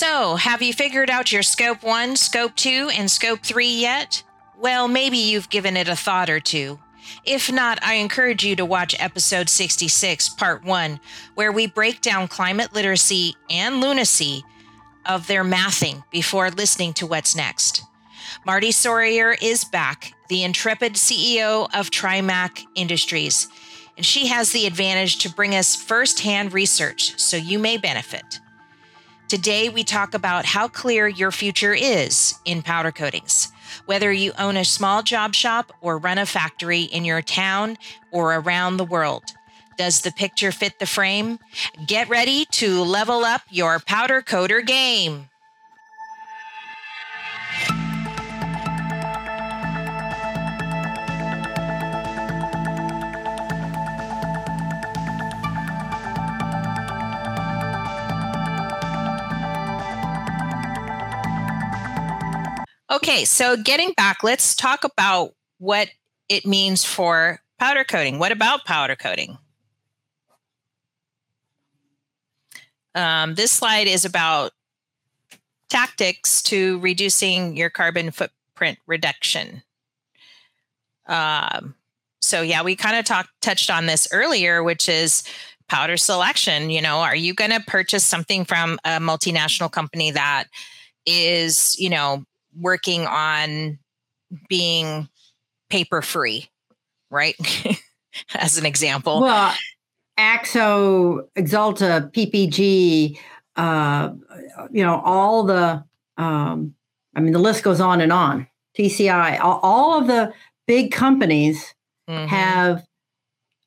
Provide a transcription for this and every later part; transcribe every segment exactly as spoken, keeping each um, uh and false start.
So, have you figured out your Scope one, Scope two, and Scope three yet? Well, maybe you've given it a thought or two. If not, I encourage you to watch Episode sixty-six, Part one, where we break down climate literacy and lunacy of their mathing before listening to what's next. Marty Sawyer is back, the intrepid C E O of Tri-Mack Industries, and she has the advantage to bring us first-hand research, so you may benefit. Today, we talk about how clear your future is in powder coatings. Whether you own a small job shop or run a factory in your town or around the world, does the picture fit the frame? Get ready to level up your powder coater game. Okay, so getting back, let's talk about what it means for powder coating. What about powder coating? Um, this slide is about tactics to reducing your carbon footprint reduction. Um, so yeah, we kind of talked touched on this earlier, which is powder selection. You know, are you going to purchase something from a multinational company that is, you know, working on being paper free, right? As an example. Well, Akzo, Axalta, P P G, uh, you know, all the, um, I mean, the list goes on and on. T C I, all, all of the big companies mm-hmm. have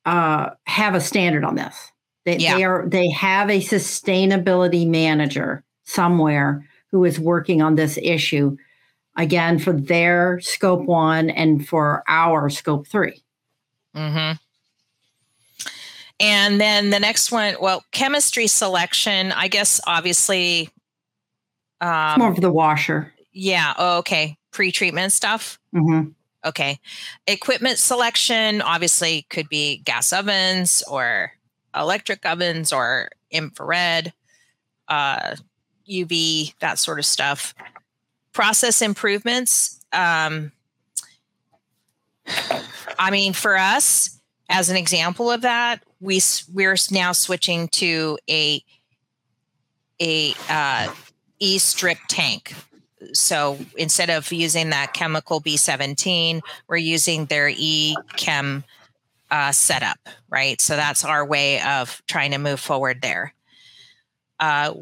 uh, have a standard on this. They, yeah. they are they have a sustainability manager somewhere who is working on this issue. Again, for their Scope one and for our Scope three. Mm-hmm. And then the next one, well, chemistry selection, I guess, obviously. Um, it's more for the washer. Yeah. Oh, okay. Pre-treatment stuff. Mm-hmm. Okay. Equipment selection, obviously, could be gas ovens or electric ovens or infrared, uh, U V, that sort of stuff. Process improvements. Um, I mean, for us, as an example of that, we we're now switching to a a uh, E-strip tank. So instead of using that chemical B seventeen, we're using their E-chem uh, setup, right? So that's our way of trying to move forward there. Uh,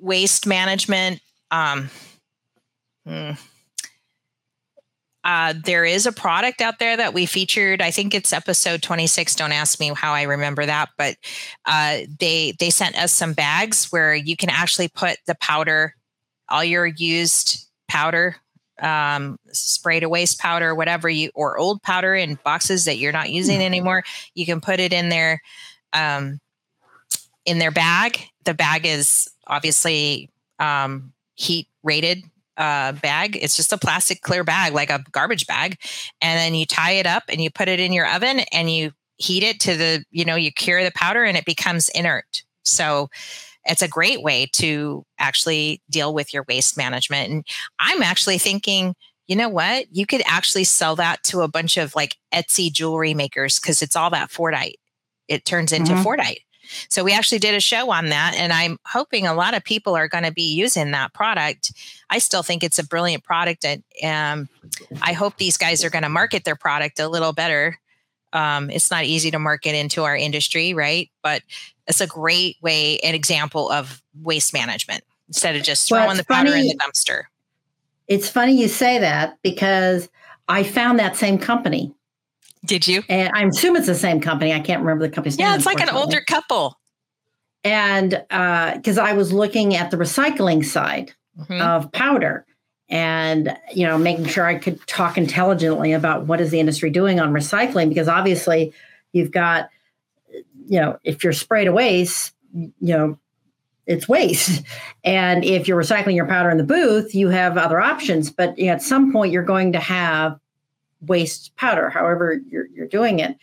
waste management. Um, Mm. Uh, there is a product out there that we featured. I think it's episode twenty-six. Don't ask me how I remember that, but uh, they they sent us some bags where you can actually put the powder, all your used powder, um, spray to waste powder, whatever you, or old powder in boxes that you're not using mm-hmm. anymore. You can put it in their um, in their bag. The bag is obviously um, heat rated. Uh, bag. It's just a plastic clear bag, like a garbage bag. And then you tie it up and you put it in your oven and you heat it to the, you know, you cure the powder and it becomes inert. So it's a great way to actually deal with your waste management. And I'm actually thinking, you know what, you could actually sell that to a bunch of like Etsy jewelry makers because it's all that Fordite. It turns into mm-hmm. Fordite. So we actually did a show on that, and I'm hoping a lot of people are going to be using that product. I still think it's a brilliant product, and um, I hope these guys are going to market their product a little better. Um, it's not easy to market into our industry, right? But it's a great way, an example of waste management instead of just throwing well, the powder funny, in the dumpster. It's funny you say that because I found that same company. Did you? And I assume it's the same company. I can't remember the company's name. Yeah, it's like an older couple. And because uh, I was looking at the recycling side mm-hmm. of powder and, you know, making sure I could talk intelligently about what is the industry doing on recycling, because obviously you've got, you know, if you're spray to waste, you know, it's waste. And if you're recycling your powder in the booth, you have other options. But you know, at some point you're going to have waste powder, however you're, you're doing it,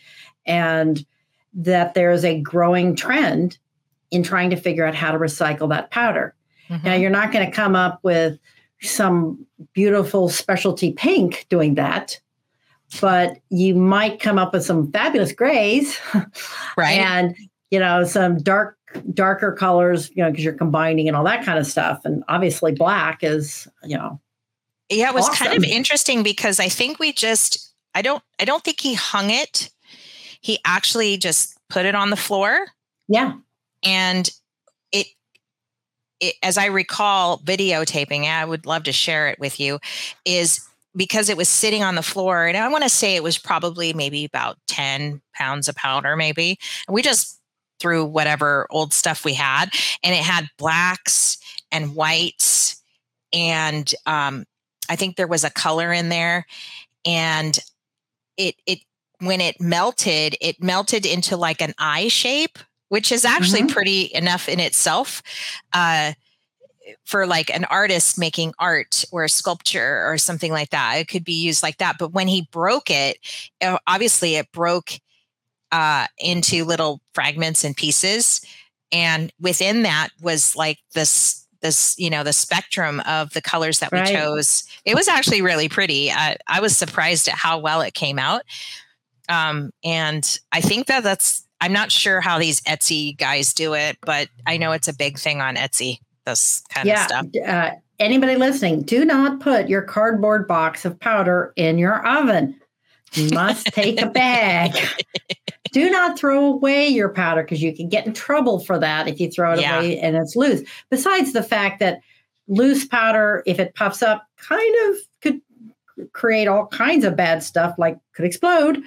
and that there's a growing trend in trying to figure out how to recycle that powder. Mm-hmm. Now, you're not going to come up with some beautiful specialty pink doing that, but you might come up with some fabulous grays, right? And, you know, some dark, darker colors, you know, because you're combining and all that kind of stuff. And obviously black is, you know. Yeah, it was awesome. Kind of interesting because I think we just, I don't, I don't think he hung it. He actually just put it on the floor. Yeah. And it, it, as I recall videotaping, I would love to share it with you, is because it was sitting on the floor. And I want to say it was probably maybe about ten pounds of powder, maybe. And we just threw whatever old stuff we had. And it had blacks and whites. And um, I think there was a color in there. And it, it, when it melted, it melted into like an eye shape, which is actually mm-hmm. pretty enough in itself uh, for like an artist making art or a sculpture or something like that. It could be used like that. But when he broke it, obviously it broke uh, into little fragments and pieces. And within that was like this, this, you know, the spectrum of the colors that we right. chose. It was actually really pretty. I, I was surprised at how well it came out. Um, and I think that that's, I'm not sure how these Etsy guys do it, but I know it's a big thing on Etsy, this kind yeah. of stuff. Uh, anybody listening, do not put your cardboard box of powder in your oven. You must take a bag. Do not throw away your powder because you can get in trouble for that if you throw it yeah. away and it's loose. Besides the fact that loose powder, if it puffs up, kind of could create all kinds of bad stuff, like could explode.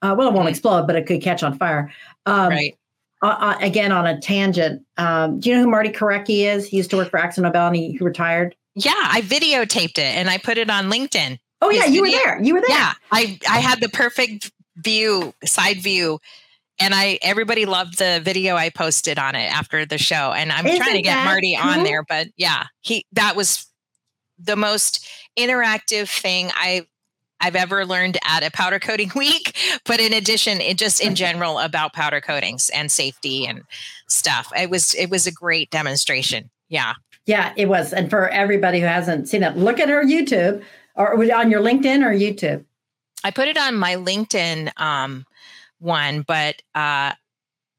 Uh, well, it won't explode, but it could catch on fire. Um, right. Uh, again, on a tangent, um, do you know who Marty Karecki is? He used to work for Akzo and he, he retired. Yeah, I videotaped it and I put it on LinkedIn. Oh, yeah, you were there. You were there. Yeah, I, I had the perfect view, side view. And I, everybody loved the video I posted on it after the show. And I'm Isn't trying to get Marty cool? on there, but yeah, he, that was the most interactive thing I, I've ever learned at a powder coating week. But in addition, it just in general about powder coatings and safety and stuff. It was, it was a great demonstration. Yeah. Yeah, it was. And for everybody who hasn't seen it, look at her YouTube or on your LinkedIn or YouTube. I put it on my LinkedIn um, one, but uh,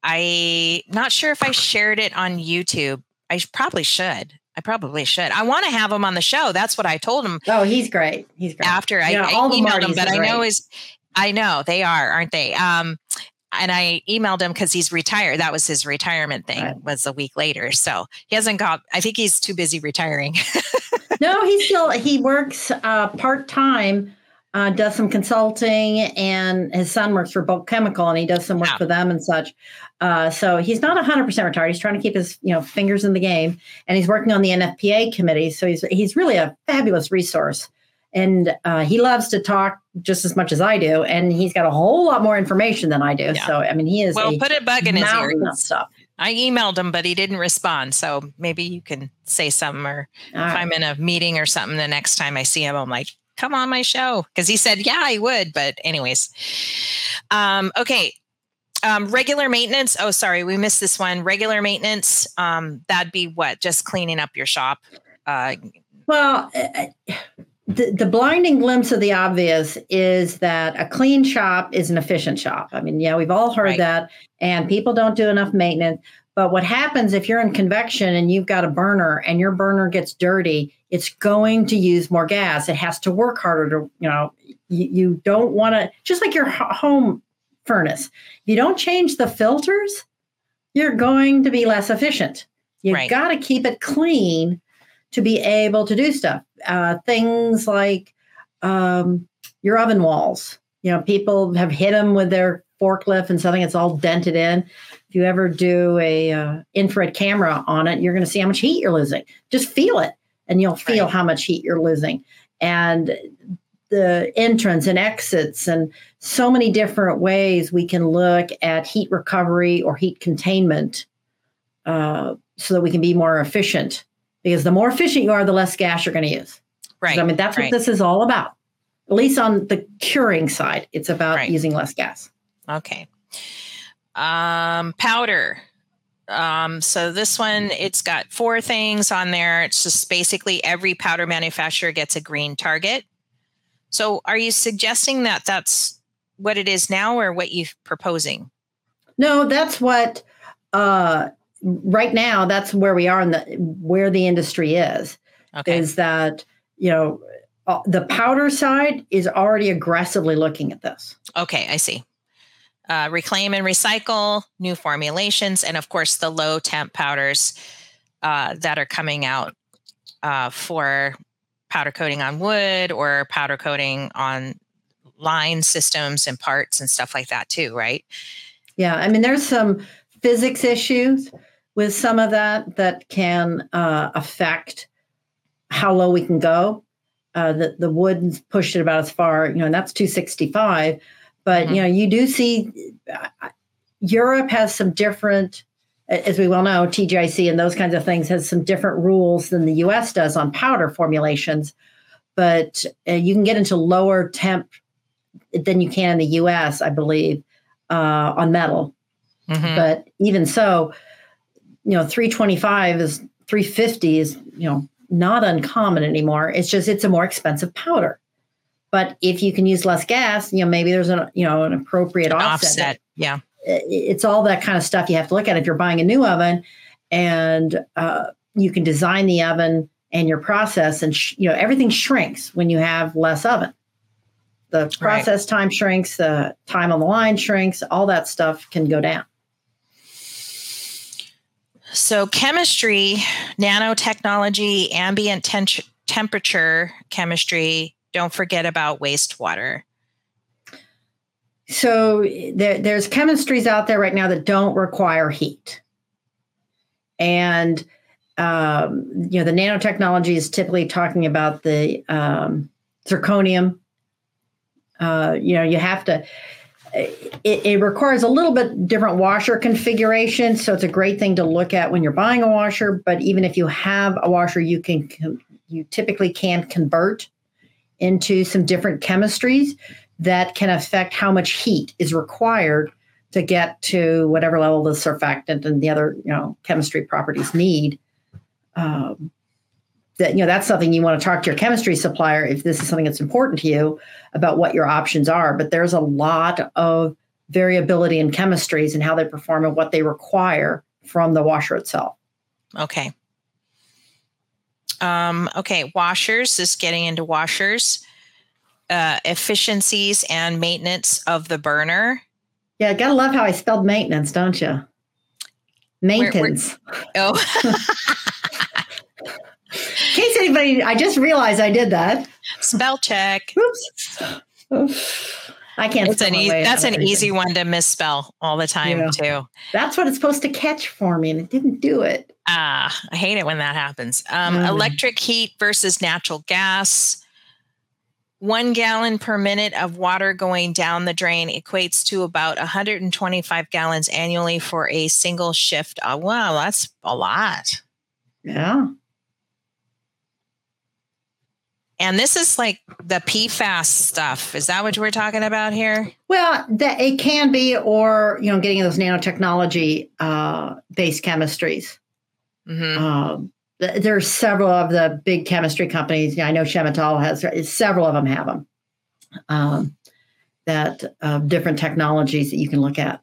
I'm not sure if I shared it on YouTube. I probably should. I probably should. I want to have him on the show. That's what I told him. Oh, he's great. He's great. After you I, know, I all emailed the him, but I know is I know they are, aren't they? Um, and I emailed him because he's retired. That was his retirement thing. Right. Was a week later, so he hasn't got. I think he's too busy retiring. No, he still he works uh, part time. Uh, does some consulting, and his son works for Bulk Chemical, and he does some work wow. for them and such. Uh, so he's not one hundred percent retired. He's trying to keep his you know fingers in the game, and he's working on the N F P A committee. So he's he's really a fabulous resource, and uh, he loves to talk just as much as I do, and he's got a whole lot more information than I do. Yeah. So I mean, he is well a put a bug in his ear. Stuff. I emailed him, but he didn't respond. So maybe you can say something, or All if right. I'm in a meeting or something, the next time I see him, I'm like, come on my show. Because he said, yeah, I would. But anyways. Um, okay. Um, regular maintenance. Oh, sorry. We missed this one. Regular maintenance. Um, that'd be what? Just cleaning up your shop. Uh, well, the, the blinding glimpse of the obvious is that a clean shop is an efficient shop. I mean, yeah, we've all heard right. that. And people don't do enough maintenance. But what happens if you're in convection and you've got a burner and your burner gets dirty, it's going to use more gas. It has to work harder to, you know, you, you don't want to, just like your home furnace, if you don't change the filters, you're going to be less efficient. You've right. got to keep it clean to be able to do stuff. Uh, things like um, your oven walls, you know, people have hit them with their forklift and something that's all dented in. If you ever do a uh, infrared camera on it, you're going to see how much heat you're losing. Just feel it, and you'll feel right. how much heat you're losing. And the entrance and exits and so many different ways we can look at heat recovery or heat containment uh, so that we can be more efficient. Because the more efficient you are, the less gas you're going to use. Right. I mean, that's right. what this is all about. At least on the curing side, it's about right. using less gas. Okay. Um, powder. Um, so this one, it's got four things on there. It's just basically every powder manufacturer gets a green target. So are you suggesting that that's what it is now or what you're proposing? No, that's what, uh, right now, that's where we are in the, where the industry is, okay. is that, you know, uh, the powder side is already aggressively looking at this. Okay, I see. Uh, reclaim and recycle, new formulations, and of course the low temp powders uh, that are coming out uh, for powder coating on wood or powder coating on line systems and parts and stuff like that too, right? Yeah, I mean, there's some physics issues with some of that that can uh, affect how low we can go. Uh, the, the wood's pushed it about as far, you know, and that's two sixty-five. But, you know, you do see uh, Europe has some different, as we well know, T G I C and those kinds of things has some different rules than the U S does on powder formulations. But uh, you can get into lower temp than you can in the U S, I believe, uh, on metal. Mm-hmm. But even so, you know, three twenty-five is three fifty is, you know, not uncommon anymore. It's just it's a more expensive powder. But if you can use less gas, you know, maybe there's an, you know, an appropriate an offset. offset. Yeah. It's all that kind of stuff you have to look at if you're buying a new oven, and uh, you can design the oven and your process, and, sh- you know, everything shrinks when you have less oven. The process right. time shrinks, the time on the line shrinks, all that stuff can go down. So chemistry, nanotechnology, ambient ten- temperature chemistry. Don't forget about wastewater. So there, there's chemistries out there right now that don't require heat. And, um, you know, the nanotechnology is typically talking about the um, zirconium. Uh, you know, you have to, it, it requires a little bit different washer configuration. So it's a great thing to look at when you're buying a washer. But even if you have a washer, you can, you typically can convert into some different chemistries that can affect how much heat is required to get to whatever level the surfactant and the other, you know, chemistry properties need. Um, that, you know, that's something you want to talk to your chemistry supplier if this is something that's important to you about what your options are. But there's a lot of variability in chemistries and how they perform and what they require from the washer itself. Okay. Um, okay, washers, is getting into washers, uh, efficiencies and maintenance of the burner. Yeah, gotta love how I spelled maintenance, don't you? Maintenance. We're, we're, oh. In case anybody, I just realized I did that. Spell check. Oops. Oof. I can't it's an e- That's an easy one to misspell all the time, yeah. too. That's what it's supposed to catch for me, and it didn't do it. Ah, I hate it when that happens. Um, mm. Electric heat versus natural gas. One gallon per minute of water going down the drain equates to about one hundred twenty-five gallons annually for a single shift. Oh, wow, that's a lot. Yeah. And this is like the P FAS stuff. Is that what we're talking about here? Well, that it can be, or, you know, getting those nanotechnology uh, based chemistries. Mm-hmm. Um, th- there are several of the big chemistry companies. You know, I know Chemetall has several of them have them. Um, that uh, different technologies that you can look at.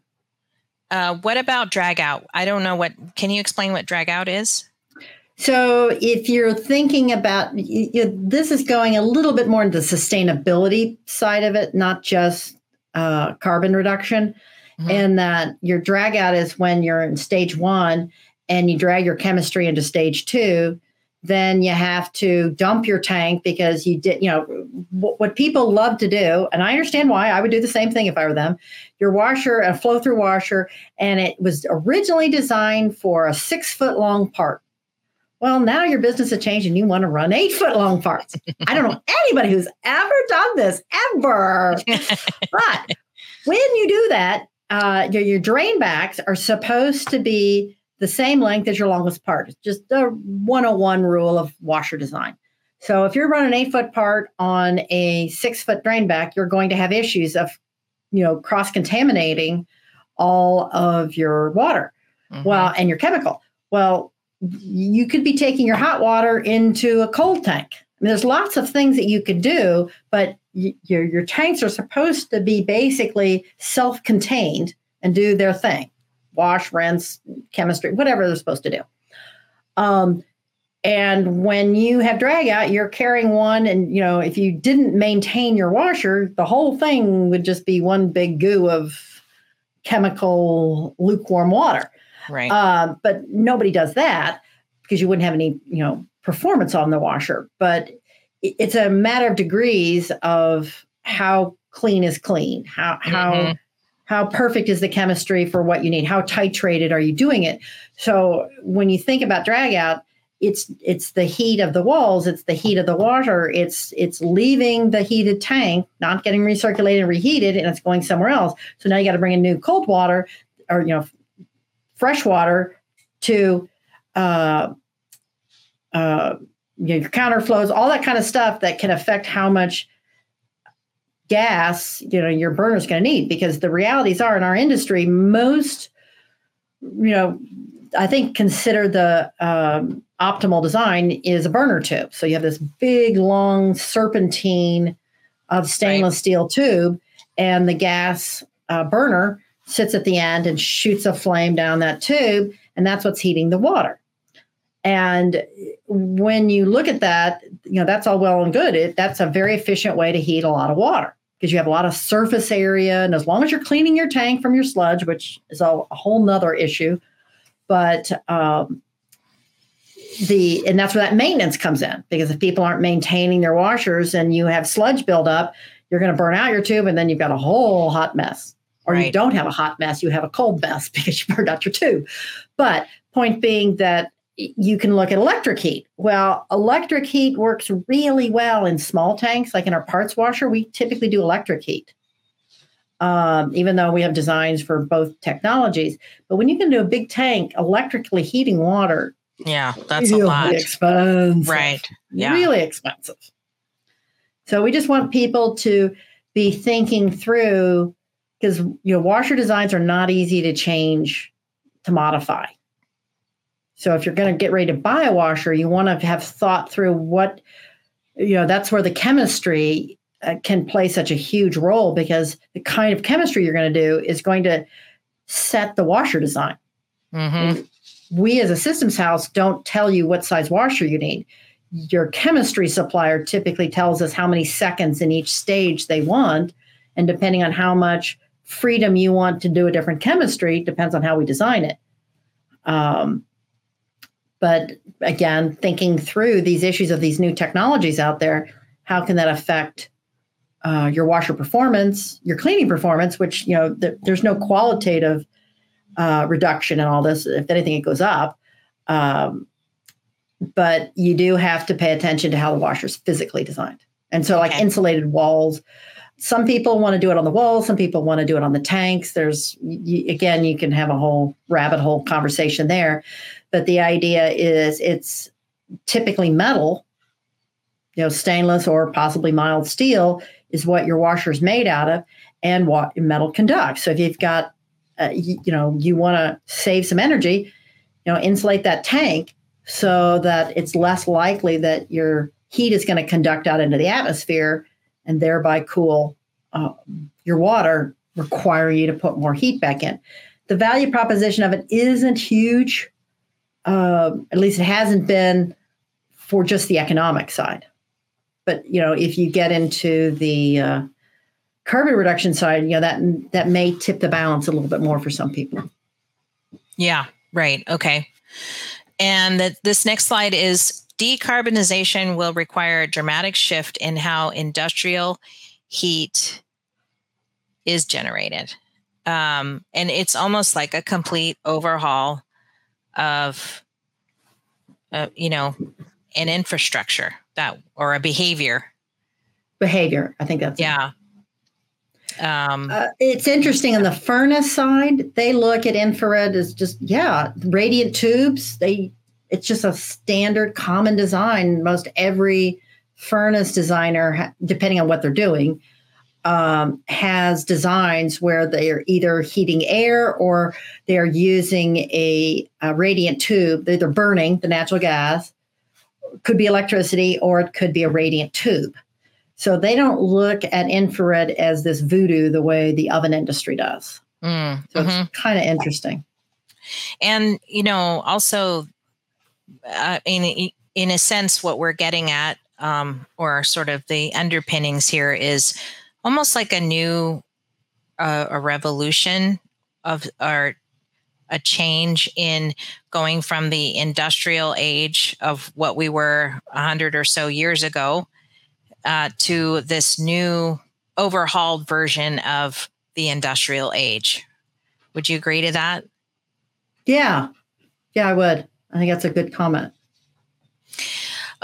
Uh, what about drag out? I don't know what. Can you explain what drag out is? So if you're thinking about, you know, this is going a little bit more into the sustainability side of it, not just uh, carbon reduction. Mm-hmm. And that your drag out is when you're in stage one and you drag your chemistry into stage two, then you have to dump your tank because you did, you know, w- what people love to do. And I understand why. I would do the same thing if I were them. Your washer, a flow through washer, and it was originally designed for a six foot long part. Well, now your business has changed and you want to run eight foot long parts. I don't know anybody who's ever done this, ever. But when you do that, uh, your, your drain backs are supposed to be the same length as your longest part. It's just the one oh one rule of washer design. So if you're running an eight foot part on a six foot drain back, you're going to have issues of, you know, cross contaminating all of your water. Mm-hmm. Well, and your chemical. Well, you could be taking your hot water into a cold tank. I mean, there's lots of things that you could do, but y- your your tanks are supposed to be basically self-contained and do their thing. Wash, rinse, chemistry, whatever they're supposed to do. Um, and when you have drag out, you're carrying one. And, you know, if you didn't maintain your washer, the whole thing would just be one big goo of chemical lukewarm water. Right. Uh, but nobody does that because you wouldn't have any, you know, performance on the washer. But it's a matter of degrees of how clean is clean, how how mm-hmm. how perfect is the chemistry for what you need, how titrated are you doing it. So when you think about drag out, it's it's the heat of the walls, it's the heat of the water, it's it's leaving the heated tank, not getting recirculated and reheated, and it's going somewhere else. So now you got to bring in new cold water or, you know, fresh water to uh, uh, you know, your counterflows, all that kind of stuff that can affect how much gas, you know, your burner's going to need. Because the realities are in our industry, most, you know, I think consider the um, optimal design is a burner tube. So you have this big, long serpentine of stainless right. steel tube, and the gas uh, burner sits at the end and shoots a flame down that tube, and that's what's heating the water. And when you look at that, you know, that's all well and good. It, that's a very efficient way to heat a lot of water because you have a lot of surface area. And as long as you're cleaning your tank from your sludge, which is a, a whole nother issue, but um, the, and that's where that maintenance comes in, because if people aren't maintaining their washers and you have sludge buildup, you're going to burn out your tube, and then you've got a whole hot mess. Or right. you don't have a hot mess, you have a cold mess because you burned out your tube. But point being that you can look at electric heat. Well, electric heat works really well in small tanks. Like in our parts washer, we typically do electric heat, um, even though we have designs for both technologies. But when you can do a big tank, electrically heating water. Yeah, that's really a lot. Expensive. Right. Yeah. Really expensive. So we just want people to be thinking through, because, you know, washer designs are not easy to change, to modify. So if you're going to get ready to buy a washer, you want to have thought through what, you know, that's where the chemistry uh, can play such a huge role, because the kind of chemistry you're going to do is going to set the washer design. Mm-hmm. We as a systems house don't tell you what size washer you need. Your chemistry supplier typically tells us how many seconds in each stage they want. And depending on how much freedom you want to do a different chemistry depends on how we design it. Um, but again, thinking through these issues of these new technologies out there, how can that affect uh, your washer performance, your cleaning performance, which, you know, th- there's no qualitative uh, reduction in all this. If anything, it goes up. Um, but you do have to pay attention to how the washer's physically designed. And so like insulated walls, some people want to do it on the walls. Some people want to do it on the tanks. There's, you, again, you can have a whole rabbit hole conversation there. But the idea is it's typically metal, you know, stainless or possibly mild steel is what your washer is made out of, and what metal conducts. So if you've got, uh, you, you know, you want to save some energy, you know, insulate that tank so that it's less likely that your heat is going to conduct out into the atmosphere and thereby cool uh, your water, require you to put more heat back in. The value proposition of it isn't huge. Uh, at least it hasn't been for just the economic side. But, you know, if you get into the uh, carbon reduction side, you know, that that may tip the balance a little bit more for some people. Yeah, right. Okay. And the, this next slide is, decarbonization will require a dramatic shift in how industrial heat is generated. Um, and it's almost like a complete overhaul of, uh, you know, an infrastructure that, or a behavior. Behavior. I think that's yeah. It. Um, uh, it's interesting on the furnace side, they look at infrared as just, yeah, radiant tubes. They, It's just a standard common design. Most every furnace designer, depending on what they're doing, um, has designs where they are either heating air or they are using a, a radiant tube. They're burning the natural gas. Could be electricity, or it could be a radiant tube. So they don't look at infrared as this voodoo the way the oven industry does. Mm, so mm-hmm. It's kind of interesting. And, you know, also uh, in, in a sense, what we're getting at um, or sort of the underpinnings here is almost like a new, uh, a revolution of our a change in going from the industrial age of what we were a hundred or so years ago uh, to this new overhauled version of the industrial age. Would you agree to that? Yeah. Yeah, I would. I think that's a good comment.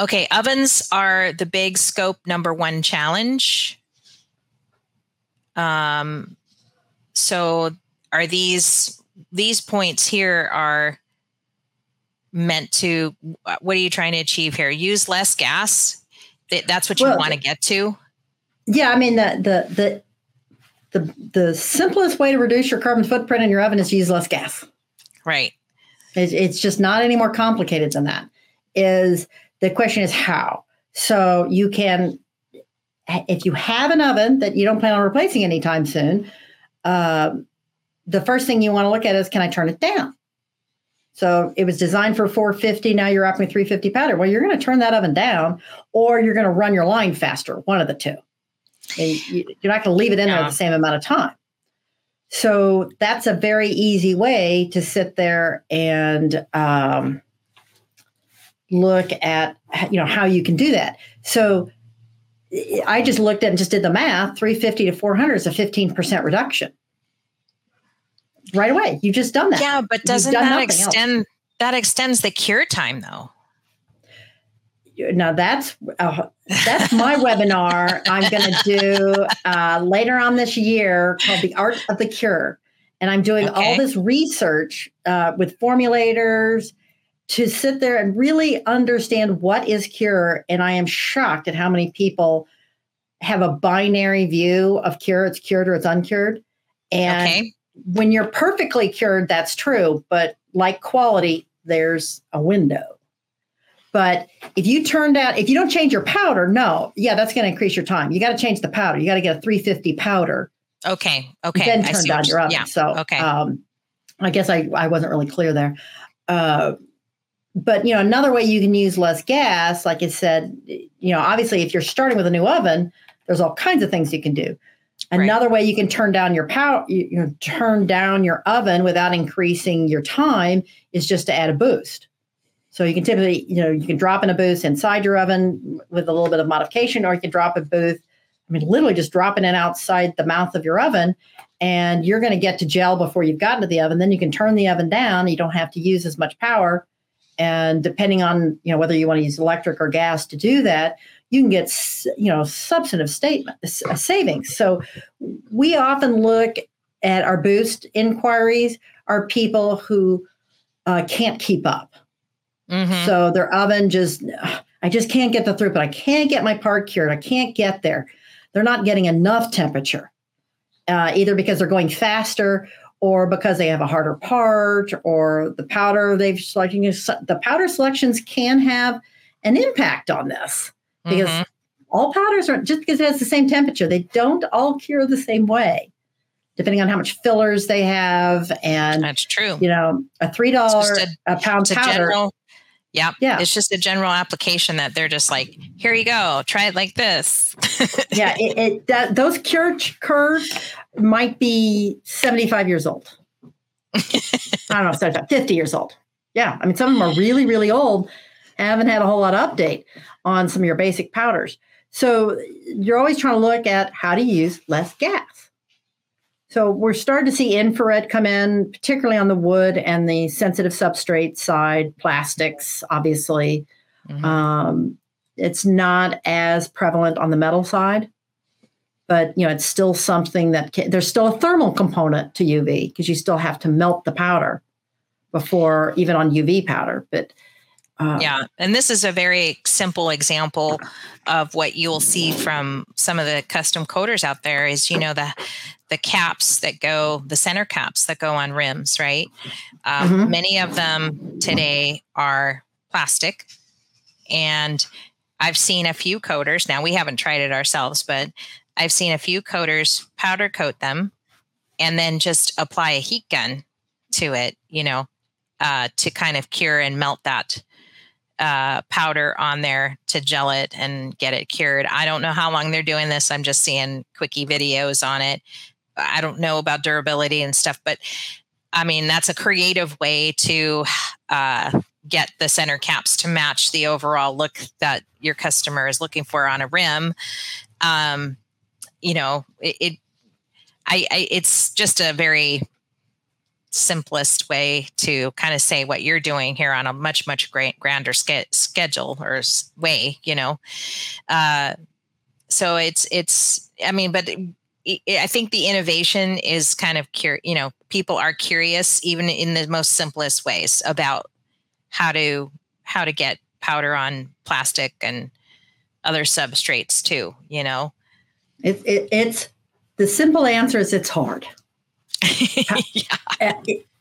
Okay. Ovens are the big scope number one challenge. Um, so are these... These points here are meant to, what are you trying to achieve here? Use less gas. That's what you well, want to get to. Yeah. I mean, the, the, the, the, the simplest way to reduce your carbon footprint in your oven is to use less gas. Right. It's, it's just not any more complicated than that. Is the question is how. So you can, if you have an oven that you don't plan on replacing anytime soon, uh, the first thing you want to look at is, can I turn it down? So it was designed for four fifty. Now you're operating three fifty powder. Well, you're going to turn that oven down, or you're going to run your line faster. One of the two. And you're not going to leave it in no. there the same amount of time. So that's a very easy way to sit there and um, look at, you know, how you can do that. So I just looked at and just did the math. three fifty to four hundred is a fifteen percent reduction. Right away. You've just done that. Yeah, but doesn't that extend else. that extends the cure time though? Now that's uh, that's my webinar I'm going to do uh, later on this year called The Art of the Cure, and I'm doing okay. all this research uh, with formulators to sit there and really understand what is cure. And I am shocked at how many people have a binary view of cure. It's cured or it's uncured, and. Okay. When you're perfectly cured, that's true. But like quality, there's a window. But if you turned out, if you don't change your powder, no. Yeah, that's going to increase your time. You got to change the powder. You got to get a three fifty powder. Okay. Okay. Then turn down your oven. Yeah. So okay. um, I guess I, I wasn't really clear there. Uh, but, you know, another way you can use less gas, like I said, you know, obviously if you're starting with a new oven, there's all kinds of things you can do. Another right. way you can turn down your power, you, you know, turn down your oven without increasing your time is just to add a boost. So you can typically, you know, you can drop in a boost inside your oven with a little bit of modification, or you can drop a boost. I mean, literally just dropping it outside the mouth of your oven, and you're going to get to gel before you've gotten to the oven. Then you can turn the oven down. You don't have to use as much power. And depending on, you know, whether you want to use electric or gas to do that, you can get, you know, substantive statement uh, savings. So we often look at our boost inquiries are people who uh, can't keep up. Mm-hmm. So their oven just, I just can't get the throughput. I can't get my part cured. I can't get there. They're not getting enough temperature, uh, either because they're going faster or because they have a harder part or the powder they've selected. The powder selections can have an impact on this. Because mm-hmm. all powders are, just because it has the same temperature, they don't all cure the same way, depending on how much fillers they have. And that's true. You know, a three dollars a pound powder. General, yeah, yeah. It's just a general application that they're just like, here you go, try it like this. yeah, it, it that, those cure curves might be seventy-five years old. I don't know, seventy-five, fifty years old. Yeah, I mean, some of them are really, really old. I haven't had a whole lot of update on some of your basic powders. So you're always trying to look at how to use less gas. So we're starting to see infrared come in, particularly on the wood and the sensitive substrate side, plastics, obviously. Mm-hmm. Um, it's not as prevalent on the metal side, but you know it's still something that can, there's still a thermal component to U V because you still have to melt the powder before even on U V powder. But Um, yeah. And this is a very simple example of what you'll see from some of the custom coaters out there is, you know, the the caps that go, the center caps that go on rims, right? Um, mm-hmm. Many of them today are plastic. And I've seen a few coaters. Now, we haven't tried it ourselves, but I've seen a few coaters powder coat them and then just apply a heat gun to it, you know, uh, to kind of cure and melt that uh, powder on there to gel it and get it cured. I don't know how long they're doing this. I'm just seeing quickie videos on it. I don't know about durability and stuff, but I mean, that's a creative way to uh, get the center caps to match the overall look that your customer is looking for on a rim. Um, you know, it, it I, I, it's just a very simplest way to kind of say what you're doing here on a much, much great, grander ske- schedule or s- way, you know? Uh, so it's, it's, I mean, but it, it, I think the innovation is kind of, cur- you know, people are curious even in the most simplest ways about how to, how to get powder on plastic and other substrates too, you know? It, it, it's, the simple answer is it's hard. Yeah.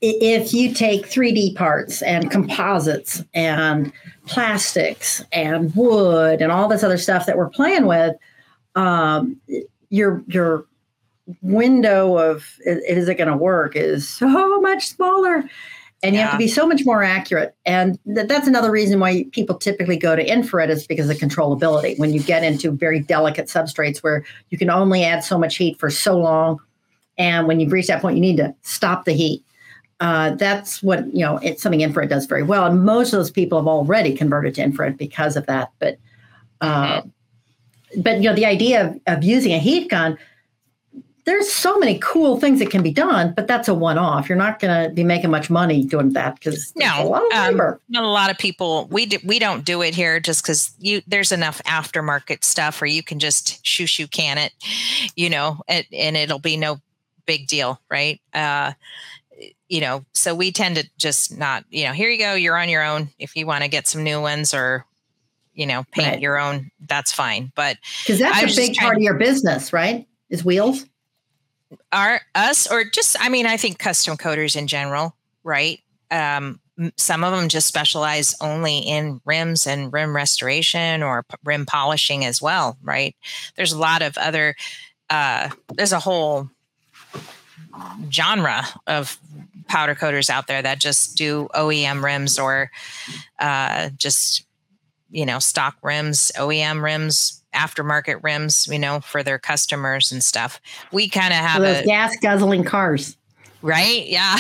If you take three D parts and composites and plastics and wood and all this other stuff that we're playing with, um, your your window of is it going to work is so much smaller, and yeah. you have to be so much more accurate. And th- that's another reason why people typically go to infrared is because of controllability. When you get into very delicate substrates where you can only add so much heat for so long. And when you reach that point, you need to stop the heat. Uh, that's what, you know, it's something infrared does very well. And most of those people have already converted to infrared because of that. But, uh, mm-hmm. but you know, the idea of, of using a heat gun, there's so many cool things that can be done, but that's a one-off. You're not going to be making much money doing that because no, a lot of labor. Um, not a lot of people. We do, we don't do it here just because you there's enough aftermarket stuff where you can just shoo-shoo can it, you know, it, and it'll be no big deal, right? Uh, you know, so we tend to just not, you know, here you go, you're on your own. If you want to get some new ones or, you know, paint right. your own, that's fine. But because that's a big part of your business, right? Is wheels? Are us or just, I mean, I think custom coders in general, right? Um, some of them just specialize only in rims and rim restoration or p- rim polishing as well, right? There's a lot of other, uh, there's a whole genre of powder coaters out there that just do O E M rims or uh, just, you know, stock rims, O E M rims, aftermarket rims, you know, for their customers and stuff. We kind of have so those a gas guzzling cars, right? Yeah.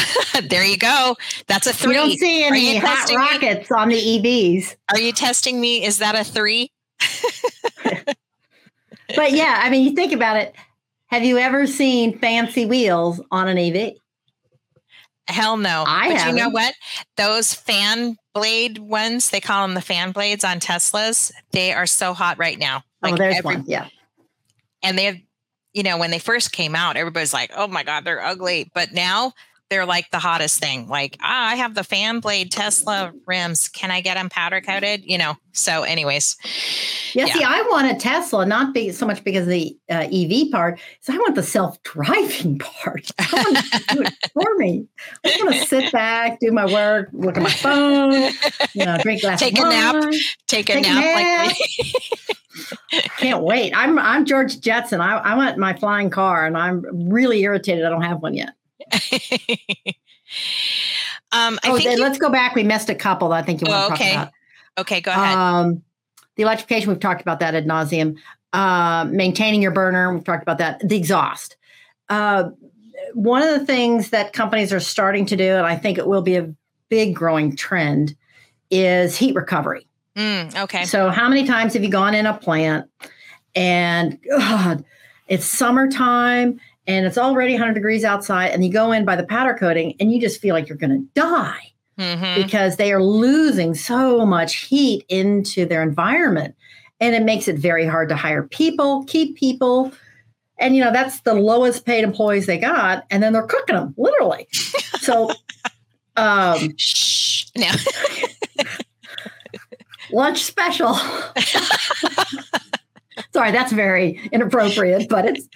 There you go. That's a three. We don't see any hot rockets me? on the E Vs. Are you testing me? Is that a three? But yeah, I mean, you think about it. Have you ever seen fancy wheels on an E V? Hell no. I but haven't. You know what? Those fan blade ones, they call them the fan blades on Teslas. They are so hot right now. Like oh, there's every, one. Yeah. And they have, you know, when they first came out, everybody's like, oh my God, they're ugly. But now they're like the hottest thing. Like, ah, I have the fan blade Tesla rims. Can I get them powder coated? You know, so anyways. Yeah, yeah. See, I want a Tesla, not be, so much because of the uh, E V part. So I want the self-driving part. I want to do it for me. I want to sit back, do my work, look at my phone, you know, drink a glass Take of wine. Take a nap. Take a Take nap. nap. Like Can't wait. I'm I'm George Jetson. I, I want my flying car, and I'm really irritated I don't have one yet. um, I oh, think you, let's go back. We missed a couple that I think you want oh, to talk okay. about. Okay, go ahead. Um, the electrification, we've talked about that ad nauseum. Uh, maintaining your burner, we've talked about that. The exhaust. Uh, one of the things that companies are starting to do, and I think it will be a big growing trend, is heat recovery. Mm, okay. So how many times have you gone in a plant and oh, it's summertime and it's already one hundred degrees outside and you go in by the powder coating and you just feel like you're going to die mm-hmm. because they are losing so much heat into their environment. And it makes it very hard to hire people, keep people. And, you know, that's the lowest paid employees they got. And then they're cooking them, literally. So. Um, Shh. No. lunch special. Sorry, that's very inappropriate, but it's...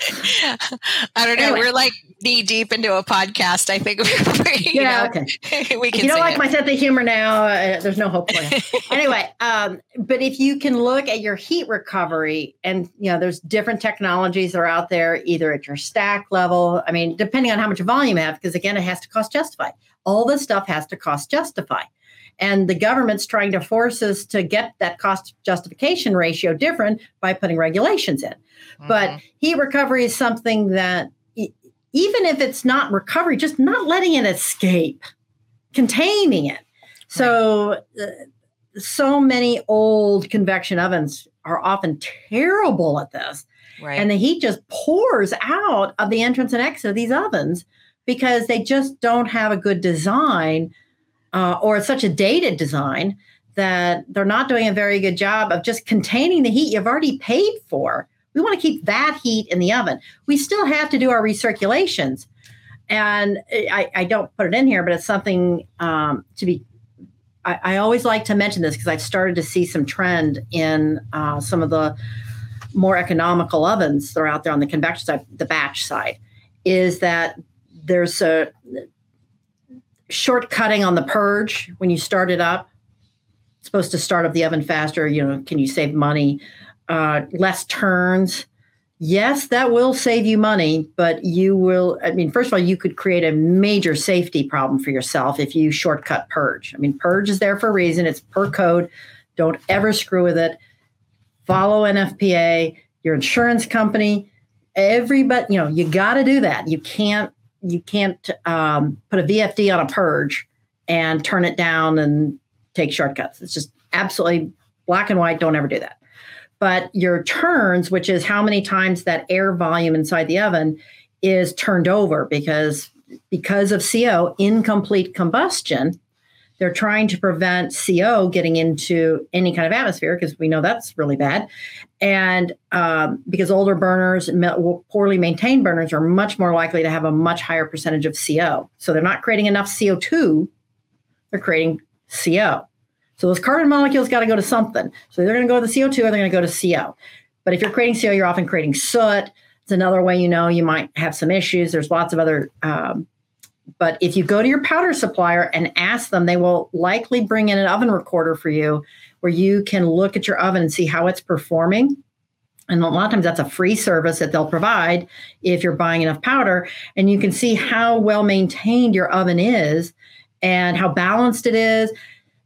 I don't know. Anyway. We're like knee deep into a podcast. I think we, you yeah, know, okay. we can. If you don't like it. My sense of humor now, uh, there's no hope for you. Anyway, um, but if you can look at your heat recovery, and you know, there's different technologies that are out there, either at your stack level. I mean, depending on how much volume you have, because again, it has to cost justify. All this stuff has to cost justify. And the government's trying to force us to get that cost justification ratio different by putting regulations in. Mm-hmm. But heat recovery is something that e- even if it's not recovery, just not letting it escape, containing it. So, uh, so many old convection ovens are often terrible at this. Right. And the heat just pours out of the entrance and exit of these ovens because they just don't have a good design. Uh, or it's such a dated design that they're not doing a very good job of just containing the heat you've already paid for. We want to keep that heat in the oven. We still have to do our recirculations. And I, I don't put it in here, but it's something um, to be, I, I always like to mention this because I've started to see some trend in uh, some of the more economical ovens that are out there on the convection side, the batch side, is that there's a, shortcutting on the purge when you start it up. It's supposed to start up the oven faster. You know, can you save money? Uh, less turns. Yes, that will save you money, but you will, I mean, first of all, you could create a major safety problem for yourself if you shortcut purge. I mean, purge is there for a reason. It's per code. Don't ever screw with it. Follow N F P A, your insurance company, everybody, you know, you got to do that. You can't, You can't um, put a V F D on a purge and turn it down and take shortcuts. It's just absolutely black and white. Don't ever do that. But your turns, which is how many times that air volume inside the oven is turned over because, because of C O, incomplete combustion, they're trying to prevent C O getting into any kind of atmosphere because we know that's really bad. And um, because older burners, poorly maintained burners are much more likely to have a much higher percentage of C O. So they're not creating enough C O two, they're creating C O. So those carbon molecules got to go to something. So they're going to go to the C O two or they're going to go to C O. But if you're creating C O, you're often creating soot. It's another way you know you might have some issues. There's lots of other um But if you go to your powder supplier and ask them, they will likely bring in an oven recorder for you where you can look at your oven and see how it's performing. And a lot of times that's a free service that they'll provide if you're buying enough powder. And you can see how well maintained your oven is and how balanced it is.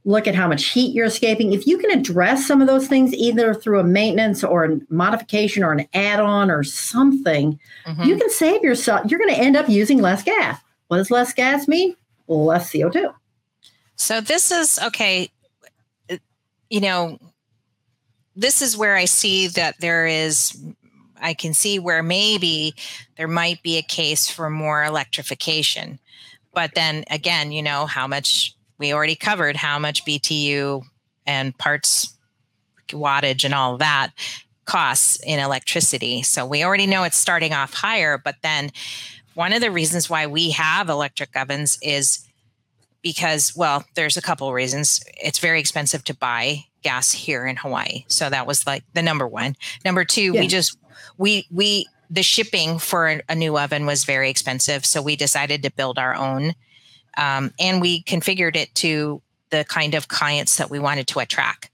Look at how much heat you're escaping. If you can address some of those things, either through a maintenance or a modification or an add-on or something, mm-hmm. you can save yourself. You're going to end up using less gas. What does less gas mean? Less C O two. So this is, okay, you know, this is where I see that there is, I can see where maybe there might be a case for more electrification. But then again, you know, how much we already covered, how much B T U and parts wattage and all that costs in electricity. So we already know it's starting off higher, but then one of the reasons why we have electric ovens is because, well, there's a couple of reasons. It's very expensive to buy gas here in Hawaii. So that was like the number one. Number two, yeah. we just, we, we, the shipping for a new oven was very expensive. So we decided to build our own um, and we configured it to the kind of clients that we wanted to attract.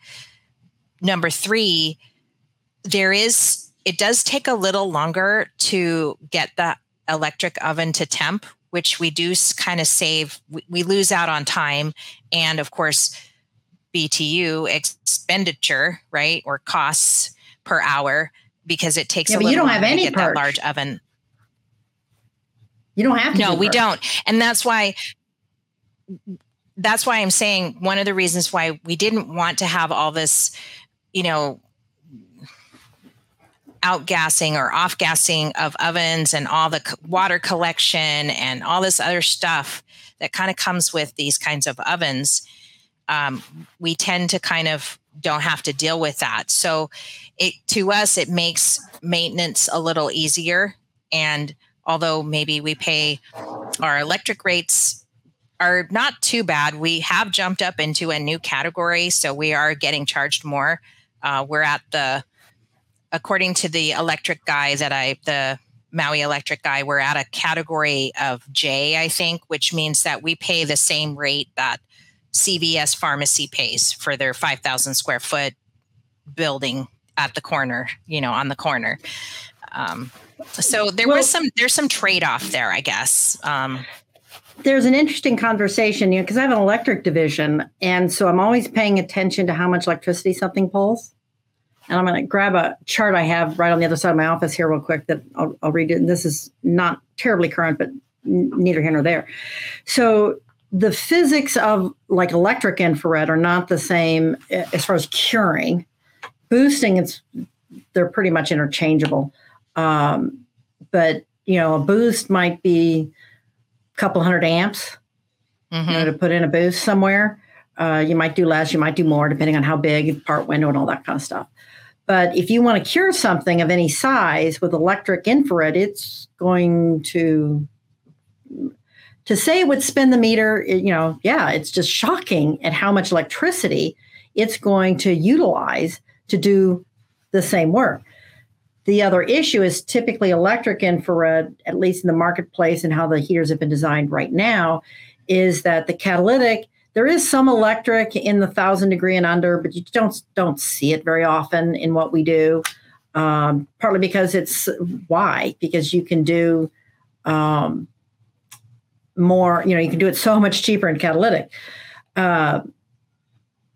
Number three, there is, it does take a little longer to get the electric oven to temp, which we do kind of save, we, we lose out on time. And of course, B T U expenditure, right? Or costs per hour, because it takes yeah, a little you don't have any to get that large oven. You don't have to. No, do we purge. Don't. And that's why, that's why I'm saying one of the reasons why we didn't want to have all this, you know, outgassing or off-gassing of ovens and all the water collection and all this other stuff that kind of comes with these kinds of ovens, um, we tend to kind of don't have to deal with that. So it to us, it makes maintenance a little easier. And although maybe we pay our electric rates are not too bad. We have jumped up into a new category, so we are getting charged more. Uh, we're at the, according to the electric guy that I, the Maui electric guy, we're at a category of J, I think, which means that we pay the same rate that C V S Pharmacy pays for their five thousand square foot building at the corner, you know, on the corner. Um, so there well, was some, there's some trade-off there, I guess. Um, There's an interesting conversation, you know, because I have an electric division, and so I'm always paying attention to how much electricity something pulls. And I'm going to grab a chart I have right on the other side of my office here real quick that I'll, I'll read it. And this is not terribly current, but neither here nor there. So the physics of like electric infrared are not the same as far as curing. Boosting, it's they're pretty much interchangeable. Um, but, you know, a boost might be couple hundred amps, mm-hmm. you know, to put in a boost somewhere. Uh, you might do less, you might do more, depending on how big, part window and all that kind of stuff. But if you want to cure something of any size with electric infrared, it's going to, to say it would spin the meter, it, you know, yeah, it's just shocking at how much electricity it's going to utilize to do the same work. The other issue is typically electric infrared, at least in the marketplace and how the heaters have been designed right now, is that the catalytic, there is some electric in the thousand degree and under, but you don't don't see it very often in what we do, um, partly because it's why, because you can do um, more, you know, you can do it so much cheaper in catalytic. Uh,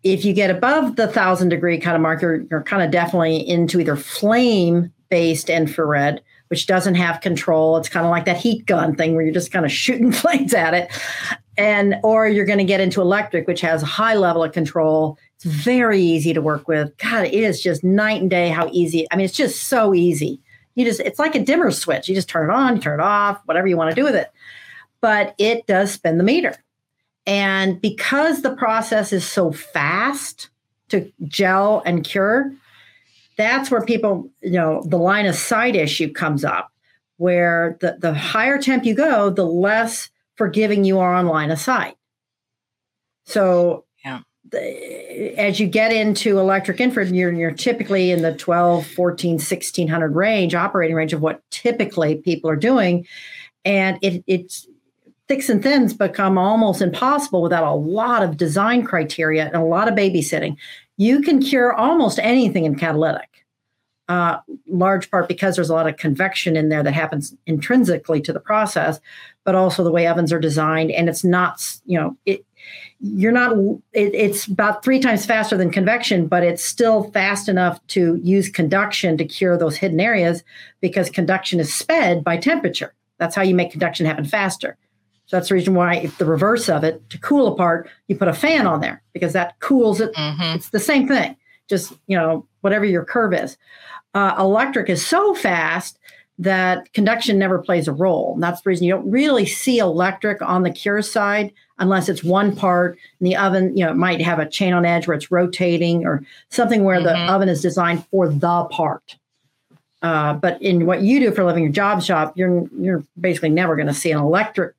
if you get above the thousand degree kind of mark, you're, you're kind of definitely into either flame based infrared, which doesn't have control. It's kind of like that heat gun thing where you're just kind of shooting flames at it. And or you're going to get into electric, which has a high level of control. It's very easy to work with. God, it is just night and day how easy. I mean, it's just so easy. You just, it's like a dimmer switch. You just turn it on, turn it off, whatever you want to do with it. But it does spin the meter. And because the process is so fast to gel and cure, that's where people, you know, the line of sight issue comes up, where the, the higher temp you go, the less forgiving you are on line of sight. So yeah. the, as you get into electric infrared, you're, you're typically in the twelve, fourteen, sixteen hundred range, operating range of what typically people are doing. And it it's thicks and thins become almost impossible without a lot of design criteria and a lot of babysitting. You can cure almost anything in catalytic, uh, large part because there's a lot of convection in there that happens intrinsically to the process, but also the way ovens are designed. And it's not, you know, it, you're not, it, it's about three times faster than convection, but it's still fast enough to use conduction to cure those hidden areas because conduction is sped by temperature. That's how you make conduction happen faster. So that's the reason why if the reverse of it, to cool a part, you put a fan on there because that cools it. Mm-hmm. It's the same thing, just, you know, whatever your curve is. Uh, electric is so fast that conduction never plays a role. And that's the reason you don't really see electric on the cure side unless it's one part in the oven. You know, it might have a chain on edge where it's rotating or something where mm-hmm. the oven is designed for the part. Uh, but in what you do for a living, your job shop, you're you're basically never going to see an electric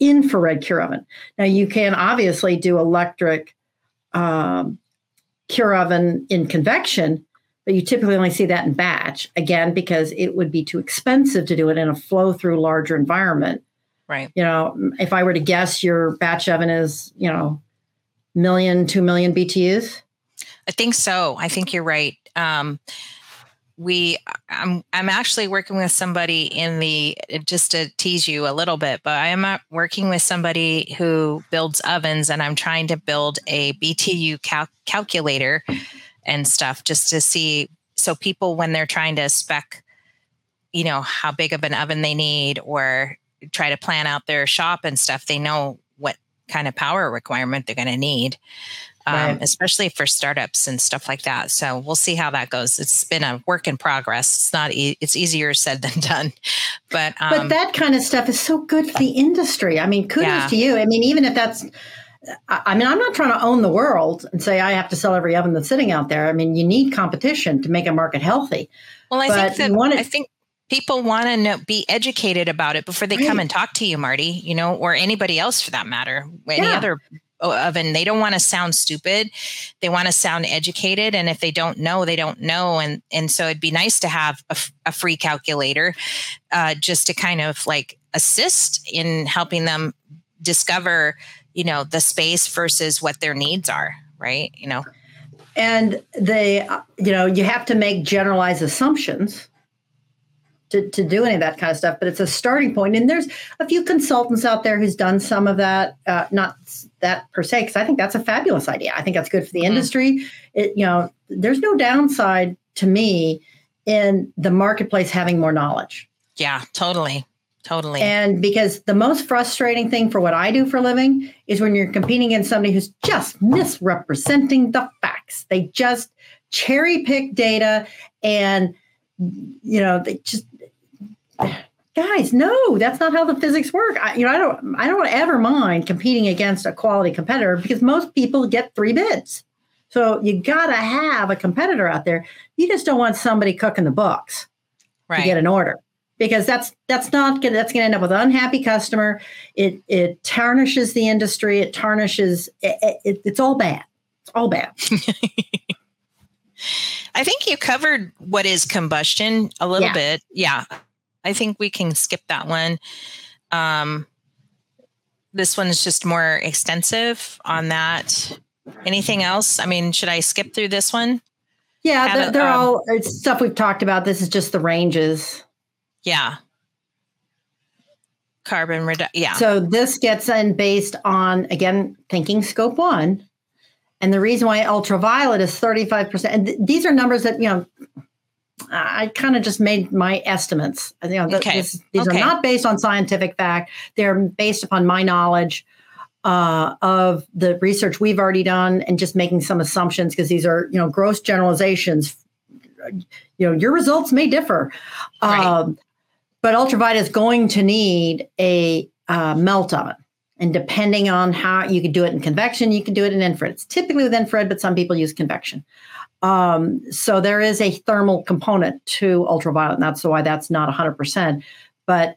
infrared cure oven. Now you can obviously do electric um, cure oven in convection, but you typically only see that in batch, again, because it would be too expensive to do it in a flow through larger environment. Right. You know, if I were to guess, your batch oven is, you know, million, two million B T Us. I think so. I think you're right. Um, We, I'm, I'm actually working with somebody in the, just to tease you a little bit, but I am working with somebody who builds ovens and I'm trying to build a B T U cal- calculator and stuff just to see. So people, when they're trying to spec, you know, how big of an oven they need or try to plan out their shop and stuff, they know what kind of power requirement they're going to need. Right. Um, especially for startups and stuff like that. So we'll see how that goes. It's been a work in progress. It's not, e- it's easier said than done, but, um, but that kind of stuff is so good for the industry. I mean, kudos yeah. to you. I mean, even if that's, I mean, I'm not trying to own the world and say I have to sell every oven that's sitting out there. I mean, you need competition to make a market healthy. Well, I but think that, wanted- I think, People want to know, be educated about it before they right. come and talk to you, Marty, you know, or anybody else for that matter, any yeah. other oven. They don't want to sound stupid. They want to sound educated. And if they don't know, they don't know. And and so it'd be nice to have a, a free calculator uh, just to kind of like assist in helping them discover, you know, the space versus what their needs are, right? You know, and they, you know, you have to make generalized assumptions To, to do any of that kind of stuff, but it's a starting point. And there's a few consultants out there who's done some of that, uh, not that per se, because I think that's a fabulous idea. I think that's good for the mm-hmm. industry. It, you know, there's no downside to me in the marketplace having more knowledge. Yeah, totally, totally. And because the most frustrating thing for what I do for a living is when you're competing against somebody who's just misrepresenting the facts. They just cherry pick data and, you know, they just, guys, no, that's not how the physics work. I, you know, I don't, I don't ever mind competing against a quality competitor because most people get three bids. So you gotta have a competitor out there. You just don't want somebody cooking the books right. to get an order because that's that's not gonna, that's gonna end up with an unhappy customer. It it tarnishes the industry. It tarnishes. It, it, it's all bad. It's all bad. I think you covered what is combustion a little yeah. bit. Yeah. I think we can skip that one. Um, this one is just more extensive on that. Anything else? I mean, should I skip through this one? Yeah, they're, they're um, all it's stuff we've talked about. This is just the ranges. Yeah. Carbon reduction. Yeah. So this gets in based on, again, thinking scope one. And the reason why ultraviolet is thirty-five percent. And th- these are numbers that, you know, I kind of just made my estimates. You know, the, okay. this, these okay. are not based on scientific fact. They're based upon my knowledge uh, of the research we've already done and just making some assumptions because these are, you know, gross generalizations. You know, your results may differ. Right. Um, but ultraviolet is going to need a uh, melt oven. And depending on how you could do it in convection, you can do it in infrared. It's typically with infrared, but some people use convection. Um, so there is a thermal component to ultraviolet, and that's why that's not one hundred percent. But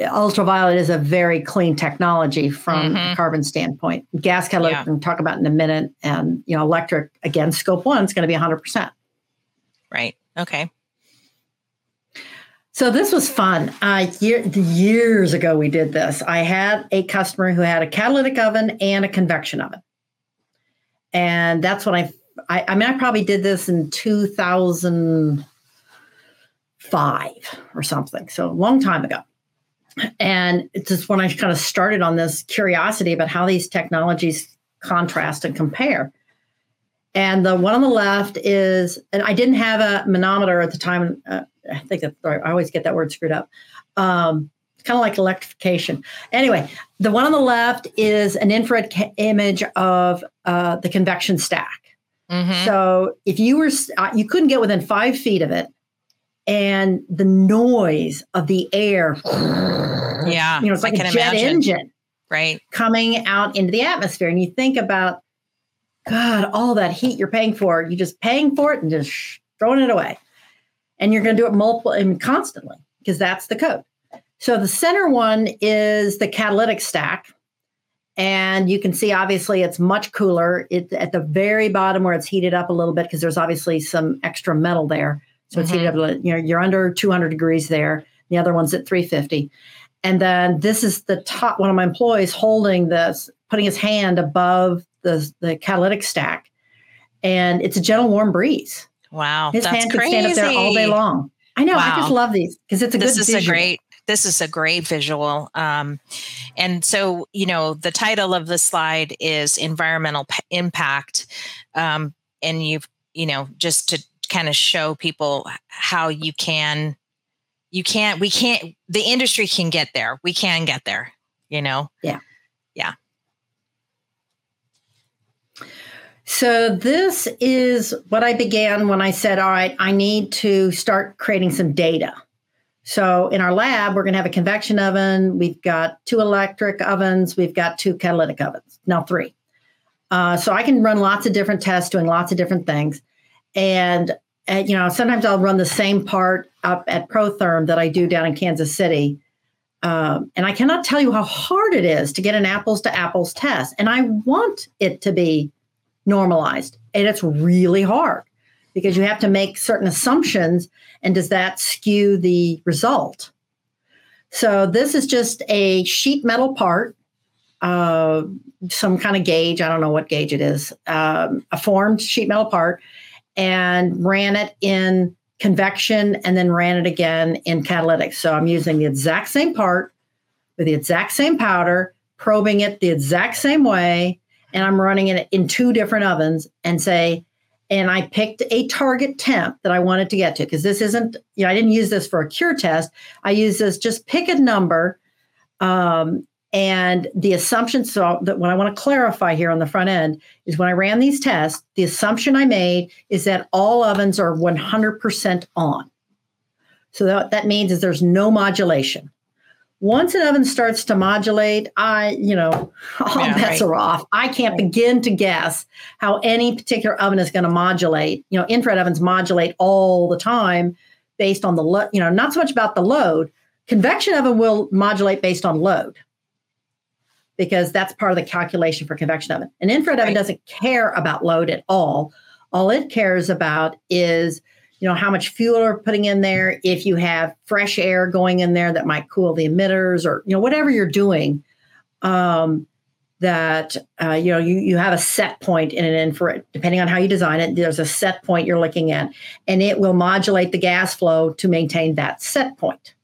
ultraviolet is a very clean technology from mm-hmm. a carbon standpoint. Gas catalytic, yeah. we can talk about in a minute, and you know, electric, again, scope one is going to be one hundred percent. Right. Okay. So this was fun. Uh, year, years ago, we did this. I had a customer who had a catalytic oven and a convection oven. And that's when I, I, I mean, I probably did this in two thousand five or something. So a long time ago. And it's just when I kind of started on this curiosity about how these technologies contrast and compare. And the one on the left is, and I didn't have a manometer at the time. Uh, I think that's, I always get that word screwed up. Um, it's kind of like electrification. Anyway, the one on the left is an infrared ca- image of uh, the convection stack. Mm-hmm. So if you were, uh, you couldn't get within five feet of it, and the noise of the air, yeah, you know, it's like a jet imagine. engine, right, coming out into the atmosphere. And you think about, God, all that heat you're paying for, you're just paying for it and just sh- throwing it away. And you're going to do it multiple and I mean, constantly because that's the code. So the center one is the catalytic stack. And you can see, obviously, it's much cooler. It, at the very bottom where it's heated up a little bit because there's obviously some extra metal there. So mm-hmm. it's heated up, you know, you're under two hundred degrees there. The other one's at three fifty. And then this is the top, one of my employees holding this, putting his hand above the, the catalytic stack. And it's a gentle warm breeze. Wow, his hand could stand up there all day long. I know. Wow. I just love these because it's a this good. This is visual. a great. This is a great visual. Um, and so, you know, the title of the slide is environmental p- impact, um, and you've, you know, just to kind of show people how you can, you can't, we can't. The industry can get there. We can get there. You know. Yeah. Yeah. So this is what I began when I said, all right, I need to start creating some data. So in our lab, we're going to have a convection oven. We've got two electric ovens. We've got two catalytic ovens, now three. Uh, so I can run lots of different tests doing lots of different things. And uh, you know, sometimes I'll run the same part up at ProTherm that I do down in Kansas City. Um, and I cannot tell you how hard it is to get an apples to apples test. And I want it to be normalized. And it's really hard because you have to make certain assumptions. And does that skew the result? So this is just a sheet metal part, uh, some kind of gauge. I don't know what gauge it is, um, a formed sheet metal part, and ran it in convection and then ran it again in catalytic. So I'm using the exact same part with the exact same powder, probing it the exact same way, and I'm running it in two different ovens and say, and I picked a target temp that I wanted to get to, because this isn't, you know, I didn't use this for a cure test. I use this, just pick a number um, and the assumption. So that what I want to clarify here on the front end is when I ran these tests, the assumption I made is that all ovens are one hundred percent on. So that, that means is there's no modulation. Once an oven starts to modulate, I, you know, all yeah, bets right. are off. I can't right. begin to guess how any particular oven is going to modulate. You know, infrared ovens modulate all the time based on the, lo- you know, not so much about the load. Convection oven will modulate based on load because that's part of the calculation for convection oven. An infrared right. oven doesn't care about load at all. All it cares about is, you know, how much fuel are putting in there, if you have fresh air going in there that might cool the emitters or, you know, whatever you're doing, um, that, uh, you know, you, you have a set point in an infrared, depending on how you design it, there's a set point you're looking at, and it will modulate the gas flow to maintain that set point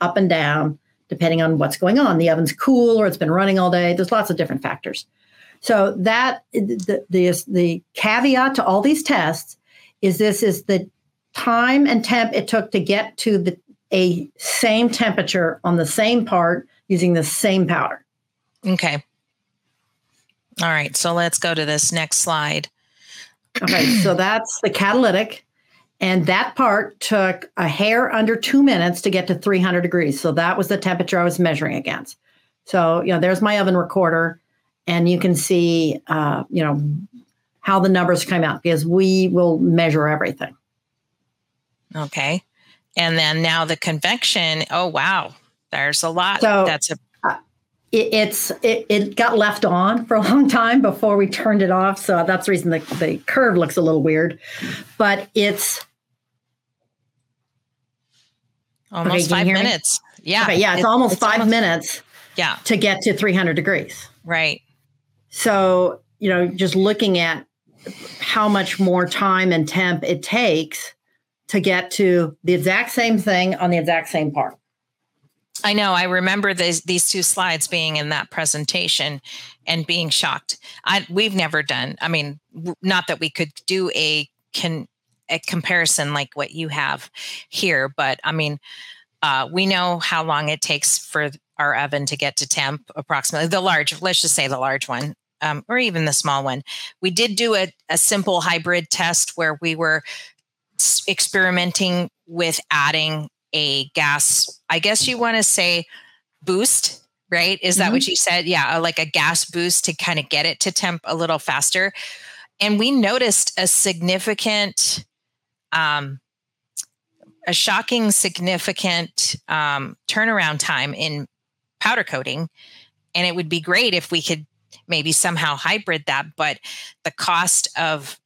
up and down, depending on what's going on. The oven's cool or it's been running all day. There's lots of different factors. So that the the, the caveat to all these tests is this is the time and temp it took to get to the a same temperature on the same part using the same powder. Okay. All right. So let's go to this next slide. Okay. So that's the catalytic. And that part took a hair under two minutes to get to three hundred degrees. So that was the temperature I was measuring against. So, you know, there's my oven recorder, and you can see, uh, you know, how the numbers come out, because we will measure everything. Okay. And then now the convection, oh, wow, there's a lot. So that's a, uh, it, it's, it, it got left on for a long time before we turned it off. So that's the reason the, the curve looks a little weird, but it's almost okay, five minutes. Me? Yeah. Okay, yeah. It's, it's almost it's five almost, minutes yeah. to get to three hundred degrees. Right. So, you know, just looking at how much more time and temp it takes to get to the exact same thing on the exact same part. I know. I remember these, these two slides being in that presentation and being shocked. I, we've never done, I mean, not that we could do a, can, a comparison like what you have here, but I mean, uh, we know how long it takes for our oven to get to temp approximately, the large, let's just say the large one. Um, or even the small one. We did do a, a simple hybrid test where we were s- experimenting with adding a gas, I guess you want to say boost, right? Is that mm-hmm. what you said? Yeah, like a gas boost to kind of get it to temp a little faster. And we noticed a significant, um, a shocking significant um, turnaround time in powder coating. And it would be great if we could maybe somehow hybrid that, but the cost of,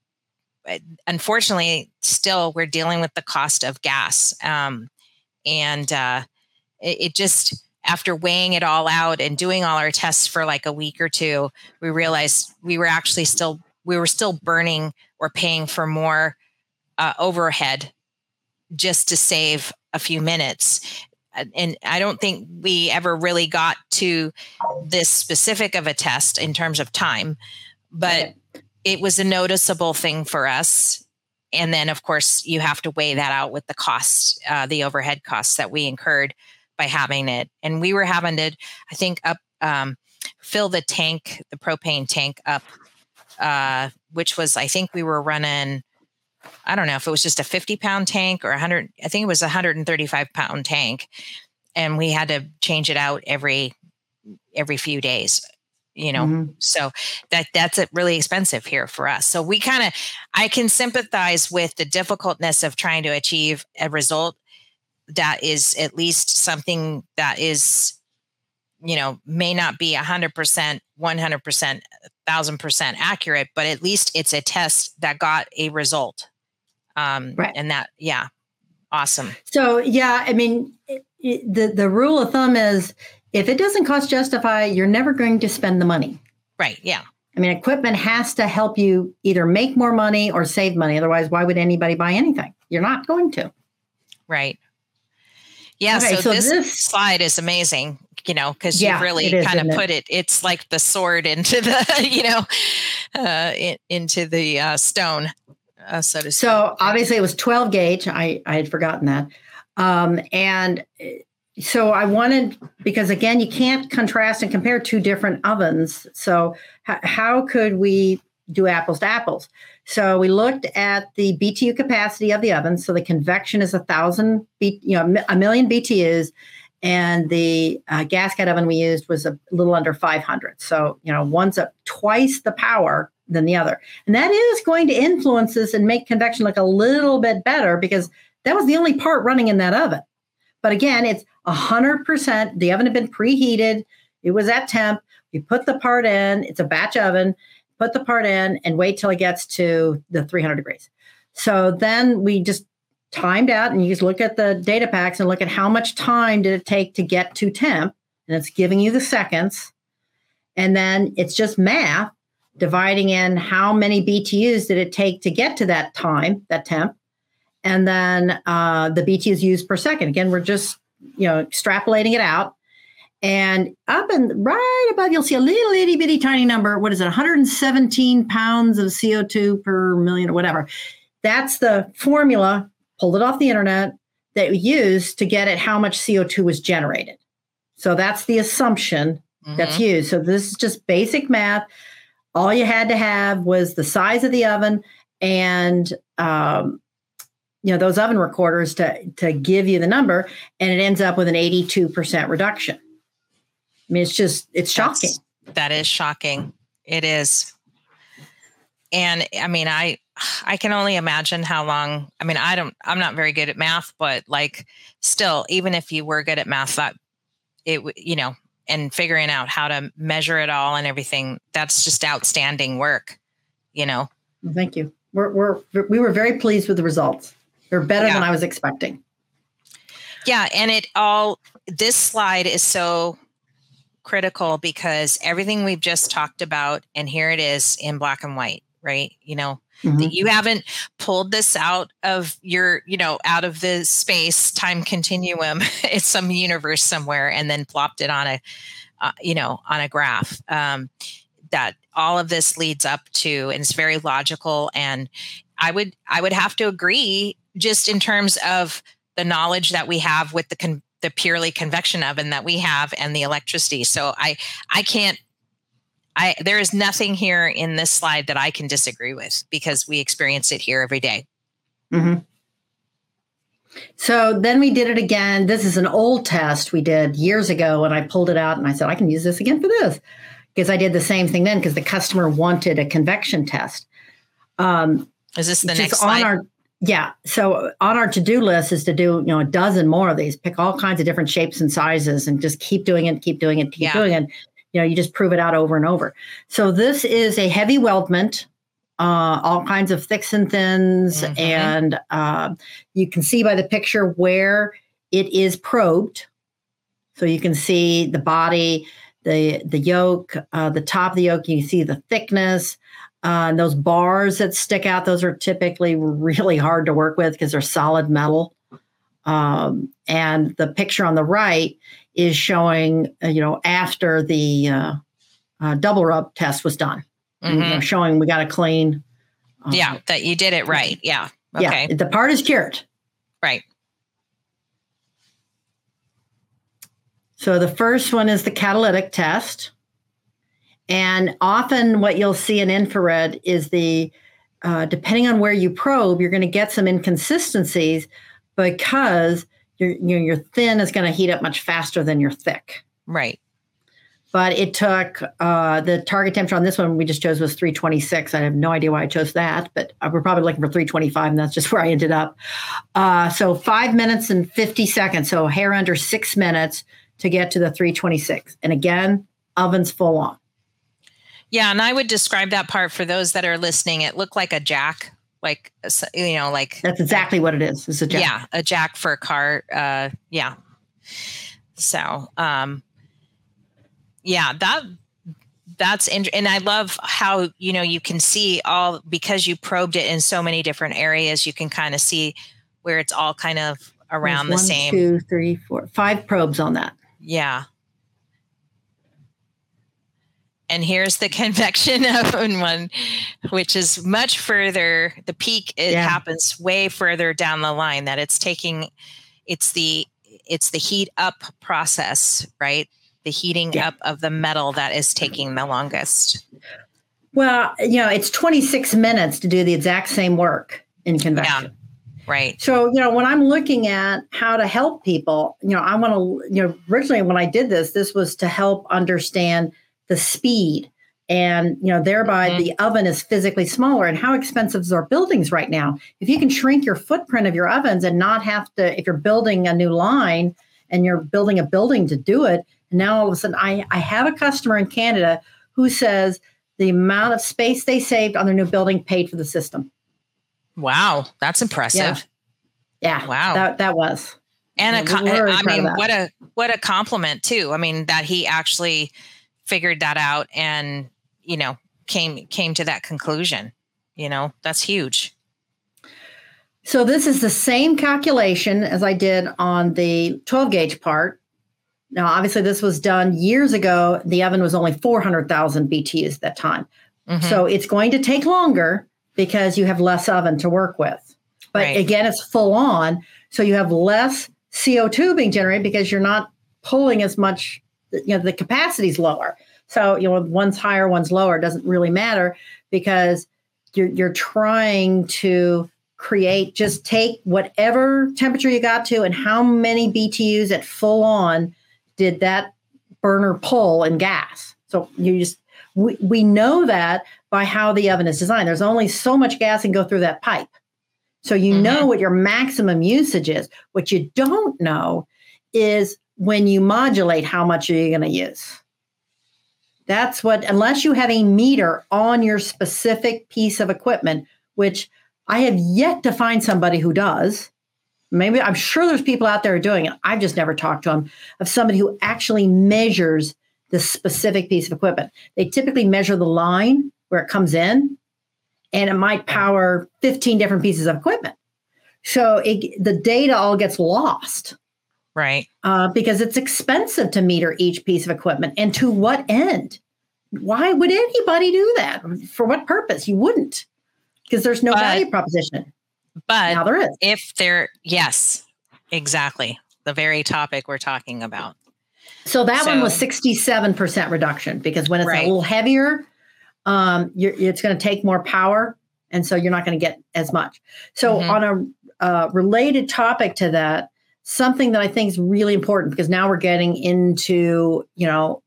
unfortunately, still we're dealing with the cost of gas. Um, and uh, it, it just, after weighing it all out and doing all our tests for like a week or two, we realized we were actually still, we were still burning or paying for more uh, overhead just to save a few minutes. And I don't think we ever really got to this specific of a test in terms of time, but it was a noticeable thing for us. And then, of course, you have to weigh that out with the costs, uh, the overhead costs that we incurred by having it. And we were having to, I think, up um, fill the tank, the propane tank up, uh, which was, I think we were running... I don't know if it was just a fifty pound tank or one hundred, I think it was a one hundred thirty-five pound tank. And we had to change it out every, every few days. you know, mm-hmm. so that that's it really expensive here for us. So we kind of, I can sympathize with the difficultness of trying to achieve a result that is at least something that is, you know, may not be one hundred percent, one hundred percent, one thousand percent accurate, but at least it's a test that got a result. Um, right. And that, yeah. Awesome. So, yeah, I mean, it, it, the, the rule of thumb is if it doesn't cost justify, you're never going to spend the money. Right. Yeah. I mean, equipment has to help you either make more money or save money. Otherwise, why would anybody buy anything? You're not going to. Right. Yeah. Okay, so so this, this slide is amazing, you know, because yeah, you really kind of put it? it, it's like the sword into the, you know, uh, in, into the uh, stone. Uh, so, to so obviously it was twelve gauge. I, I had forgotten that. Um, and so I wanted, because again, you can't contrast and compare two different ovens. So h- how could we do apples to apples? So we looked at the B T U capacity of the oven. So the convection is a thousand, B, you know, a million B T Us. And the uh, gasket oven we used was a little under five hundred. So, you know, one's up twice the power than the other. And that is going to influence this and make convection look a little bit better because that was the only part running in that oven. But again, it's one hundred percent. The oven had been preheated. It was at temp. You put the part in. It's a batch oven. Put the part in and wait till it gets to the three hundred degrees. So then we just timed out and you just look at the data packs and look at how much time did it take to get to temp. And it's giving you the seconds. And then it's just math. Dividing in how many B T Us did it take to get to that time, that temp, and then uh, the B T Us used per second. Again, we're just, you know, extrapolating it out. And up and right above, you'll see a little itty bitty tiny number. What is it? one hundred seventeen pounds of C O two per million or whatever. That's the formula, pulled it off the internet, that we used to get at how much C O two was generated. So that's the assumption mm-hmm. that's used. So this is just basic math. All you had to have was the size of the oven and, um, you know, those oven recorders to, to give you the number. And it ends up with an eighty-two percent reduction. I mean, it's just, it's shocking. That's, that is shocking. It is. And I mean, I, I can only imagine how long, I mean, I don't, I'm not very good at math, but like still, even if you were good at math, that it, you know, and figuring out how to measure it all and everything. That's just outstanding work, you know? Thank you. We're, we're, we were very pleased with the results. They're better yeah. than I was expecting. Yeah. And it all, this slide is so critical because everything we've just talked about, and here it is in black and white, right? You know, mm-hmm. that you haven't pulled this out of your, you know, out of the space time continuum. It's some universe somewhere and then plopped it on a, uh, you know, on a graph um, that all of this leads up to, and it's very logical. And I would, I would have to agree just in terms of the knowledge that we have with the, con- the purely convection oven that we have and the electricity. So I, I can't, I, there is nothing here in this slide that I can disagree with because we experience it here every day. Mm-hmm. So then we did it again. This is an old test we did years ago and I pulled it out and I said, I can use this again for this because I did the same thing then because the customer wanted a convection test. Um, is this the next slide? Our, yeah. So on our to-do list is to do, you know, a dozen more of these, pick all kinds of different shapes and sizes and just keep doing it, keep doing it, keep yeah. doing it. You know, you just prove it out over and over. So this is a heavy weldment, uh, all kinds of thicks and thins. Mm-hmm. And uh, you can see by the picture where it is probed. So you can see the body, the the yolk, uh, the top of the yolk. You can see the thickness. Uh, and those bars that stick out, those are typically really hard to work with because they're solid metal. Um, and the picture on the right is showing, uh, you know, after the uh, uh, double rub test was done, mm-hmm. you know, showing we got a clean. Um, yeah, that you did it right. Yeah. Okay. Yeah, the part is cured. Right. So the first one is the catalytic test. And often what you'll see in infrared is the, uh, depending on where you probe, you're going to get some inconsistencies because your, your thin is going to heat up much faster than your thick. Right. But it took uh, the target temperature on this one we just chose was three twenty-six. I have no idea why I chose that, but we're probably looking for three twenty-five, and that's just where I ended up. Uh, so five minutes and fifty seconds, so a hair under six minutes to get to the three twenty-six. And again, oven's full on. Yeah, and I would describe that part for those that are listening. It looked like a jack, like, you know, like. That's exactly what it is. It's a jack. Yeah, a jack for a car. Uh, yeah. So, um yeah, that that's interesting. And I love how, you know, you can see all, because you probed it in so many different areas, you can kind of see where it's all kind of around There's the one, same. Two, three, four, five probes on that. Yeah. And here's the convection oven one, which is much further. The peak, it yeah. happens way further down the line that it's taking. It's the it's the heat up process, right? The heating yeah. up of the metal that is taking the longest. Well, you know, it's twenty-six minutes to do the exact same work in convection. Yeah, right. So, you know, when I'm looking at how to help people, you know, I want to, you know, originally when I did this, this was to help understand the speed and, you know, thereby mm-hmm. the oven is physically smaller, and how expensive is our buildings right now. If you can shrink your footprint of your ovens and not have to, if you're building a new line and you're building a building to do it, now all of a sudden, I, I have a customer in Canada who says the amount of space they saved on their new building paid for the system. Wow, that's impressive. Yeah, yeah. Wow, that that was. And you know, a, we I mean, what a what a compliment too. I mean, that he actually figured that out and, you know, came came to that conclusion. You know, that's huge. So this is the same calculation as I did on the twelve gauge part. Now, obviously, this was done years ago. The oven was only four hundred thousand B T U s at that time. Mm-hmm. So it's going to take longer because you have less oven to work with. But right. again, it's full on. So you have less C O two being generated because you're not pulling as much, you know, the capacity's lower. So, you know, one's higher, one's lower. It doesn't really matter because you're, you're trying to create, just take whatever temperature you got to and how many B T U s at full on did that burner pull and gas. So you just, we, we know that by how the oven is designed. There's only so much gas can go through that pipe. So you mm-hmm. know what your maximum usage is. What you don't know is when you modulate, how much are you going to use? That's what, unless you have a meter on your specific piece of equipment, which I have yet to find somebody who does. Maybe, I'm sure there's people out there doing it. I've just never talked to them, of somebody who actually measures the specific piece of equipment. They typically measure the line where it comes in, and it might power fifteen different pieces of equipment. So it, the data all gets lost. Right. Uh, because it's expensive to meter each piece of equipment. And to what end? Why would anybody do that? For what purpose? You wouldn't, because there's no but- value proposition. But now there is. If there, yes, exactly. The very topic we're talking about. So that so, one was sixty-seven percent reduction, because when it's right. a little heavier, um, you're, it's going to take more power. And so you're not going to get as much. So mm-hmm. on a uh, related topic to that, something that I think is really important, because now we're getting into, you know,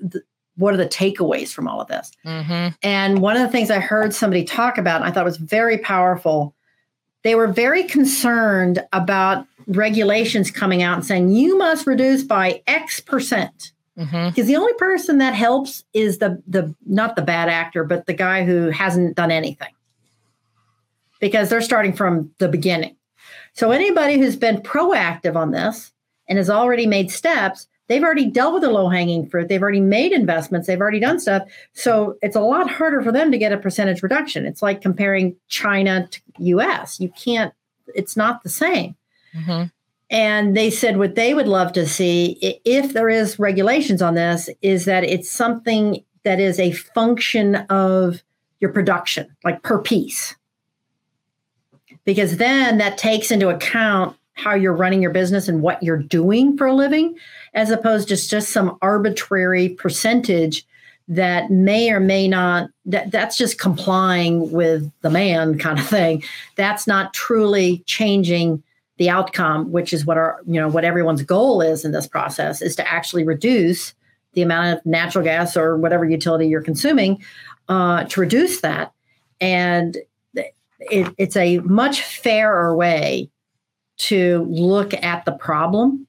the, what are the takeaways from all of this? Mm-hmm. And one of the things I heard somebody talk about, and I thought was very powerful, they were very concerned about regulations coming out and saying, you must reduce by X percent. Because mm-hmm. the only person that helps is the, the not the bad actor, but the guy who hasn't done anything. Because they're starting from the beginning. So anybody who's been proactive on this and has already made steps, they've already dealt with the low-hanging fruit. They've already made investments. They've already done stuff. So it's a lot harder for them to get a percentage reduction. It's like comparing China to U S. You can't, it's not the same. Mm-hmm. And they said what they would love to see, if there is regulations on this, is that it's something that is a function of your production, like per piece. Because then that takes into account how you're running your business and what you're doing for a living, as opposed to just, just some arbitrary percentage that may or may not, that, that's just complying with the man kind of thing. That's not truly changing the outcome, which is what our, you know, what everyone's goal is in this process, is to actually reduce the amount of natural gas or whatever utility you're consuming uh, to reduce that. And it, it's a much fairer way to look at the problem.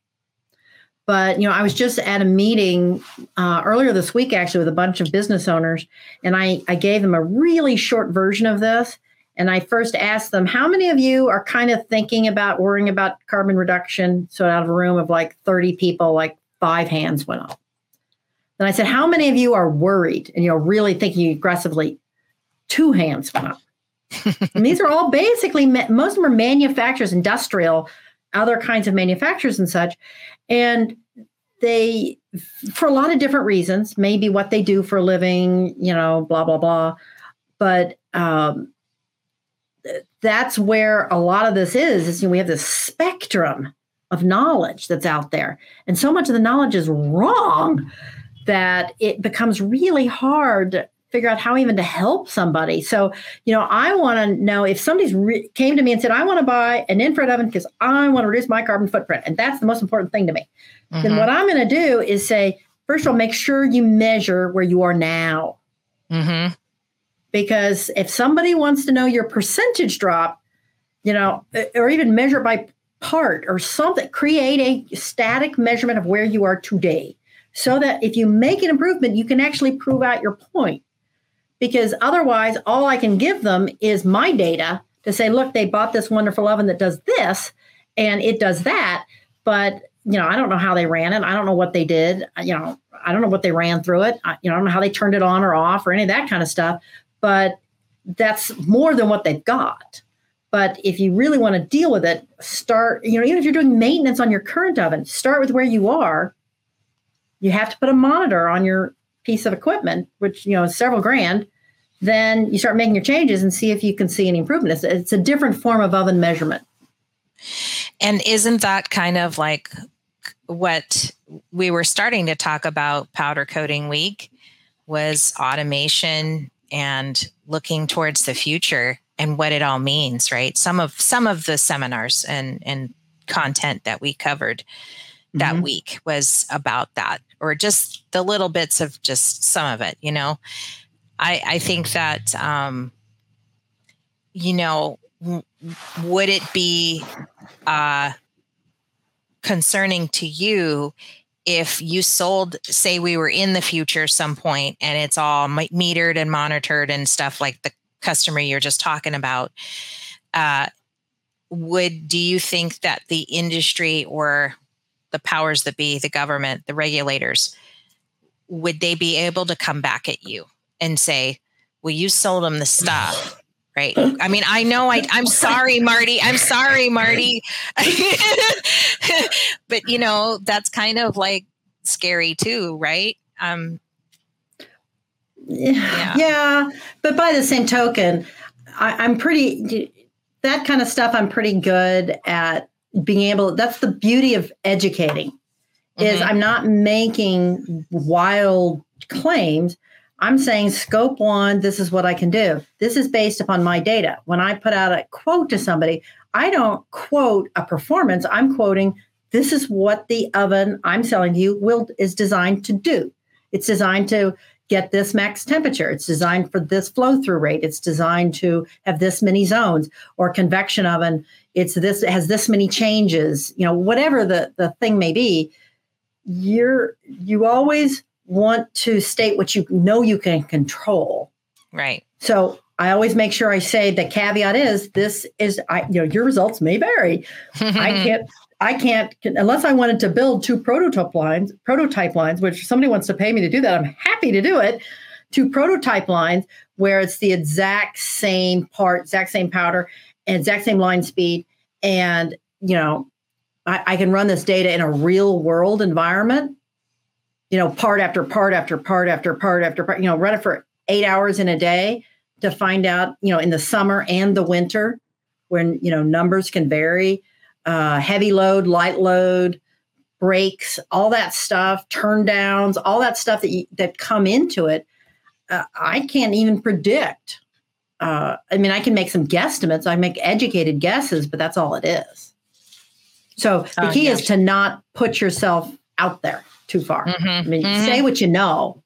But, you know, I was just at a meeting uh, earlier this week, actually, with a bunch of business owners, and I, I gave them a really short version of this. And I first asked them, how many of you are kind of thinking about worrying about carbon reduction? So out of a room of like thirty people, like five hands went up. Then I said, how many of you are worried and, you know, really thinking aggressively? Two hands went up. And these are all basically, most of them are manufacturers, industrial, other kinds of manufacturers and such. And they, for a lot of different reasons, maybe what they do for a living, you know, blah, blah, blah. But um, that's where a lot of this is, is, you know, we have this spectrum of knowledge that's out there. And so much of the knowledge is wrong that it becomes really hard to figure out how even to help somebody. So, you know, I want to know if somebody's re- came to me and said, I want to buy an infrared oven because I want to reduce my carbon footprint. And that's the most important thing to me. Mm-hmm. Then what I'm going to do is say, first of all, make sure you measure where you are now. Mm-hmm. Because if somebody wants to know your percentage drop, you know, or even measure by part or something, create a static measurement of where you are today so that if you make an improvement, you can actually prove out your point. Because otherwise, all I can give them is my data to say, look, they bought this wonderful oven that does this and it does that. But, you know, I don't know how they ran it. I don't know what they did. You know, I don't know what they ran through it. I, you know, I don't know how they turned it on or off or any of that kind of stuff. But that's more than what they've got. But if you really want to deal with it, start, you know, even if you're doing maintenance on your current oven, start with where you are. You have to put a monitor on your piece of equipment, which, you know, is several grand. Then you start making your changes and see if you can see any improvement. It's, it's a different form of oven measurement. And isn't that kind of like what we were starting to talk about powder coating week, was automation and looking towards the future and what it all means, right? Some of some of the seminars and, and content that we covered that mm-hmm. week was about that, or just the little bits of just some of it, you know. I, I think that, um, you know, w- would it be uh, concerning to you if you sold, say we were in the future some point and it's all metered and monitored and stuff like the customer you're just talking about, uh, would, do you think that the industry or the powers that be, the government, the regulators, would they be able to come back at you and say, well, you sold them the stuff? Right. I mean, I know I, I'm sorry, Marty. I'm sorry, Marty. But, you know, that's kind of like scary too, right? Um, yeah. yeah. But by the same token, I, I'm pretty, that kind of stuff, I'm pretty good at being able, that's the beauty of educating, is mm-hmm. I'm not making wild claims. I'm saying scope one, this is what I can do. This is based upon my data. When I put out a quote to somebody, I don't quote a performance. I'm quoting, this is what the oven I'm selling you will is designed to do. It's designed to get this max temperature. It's designed for this flow through rate. It's designed to have this many zones, or convection oven. It's this, it has this many changes, you know, whatever the, the thing may be. You're, you always want to state what you know you can control. Right. So I always make sure I say the caveat is this is, I, you know, your results may vary. I can't, I can't, unless I wanted to build two prototype lines, prototype lines, which if somebody wants to pay me to do that, I'm happy to do it. Two prototype lines where it's the exact same part, exact same powder, and exact same line speed. And, you know, I, I can run this data in a real world environment. You know, part after part after part after part after part, you know, run it for eight hours in a day to find out, you know, in the summer and the winter when, you know, numbers can vary, uh, heavy load, light load, breaks, all that stuff, turn downs, all that stuff that you, that come into it. Uh, I can't even predict. Uh, I mean, I can make some guesstimates. I make educated guesses, but that's all it is. So the uh, key yes. is to not put yourself out there. too far. Mm-hmm. I mean, mm-hmm. say what you know,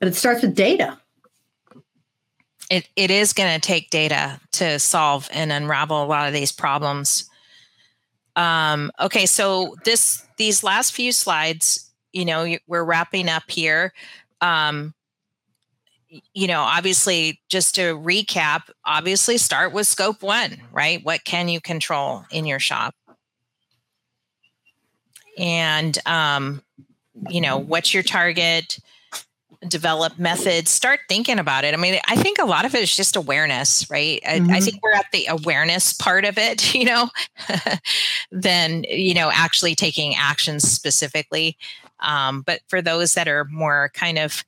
but it starts with data. It it is going to take data to solve and unravel a lot of these problems. Um, okay, so this these last few slides, you know, we're wrapping up here. Um, you know, obviously, just to recap, obviously start with scope one, right? What can you control in your shop? And, um, you know, what's your target? Develop methods, start thinking about it. I mean, I think a lot of it is just awareness, right? I, mm-hmm. I think we're at the awareness part of it, you know, than, you know, actually taking actions specifically. Um, but for those that are more kind of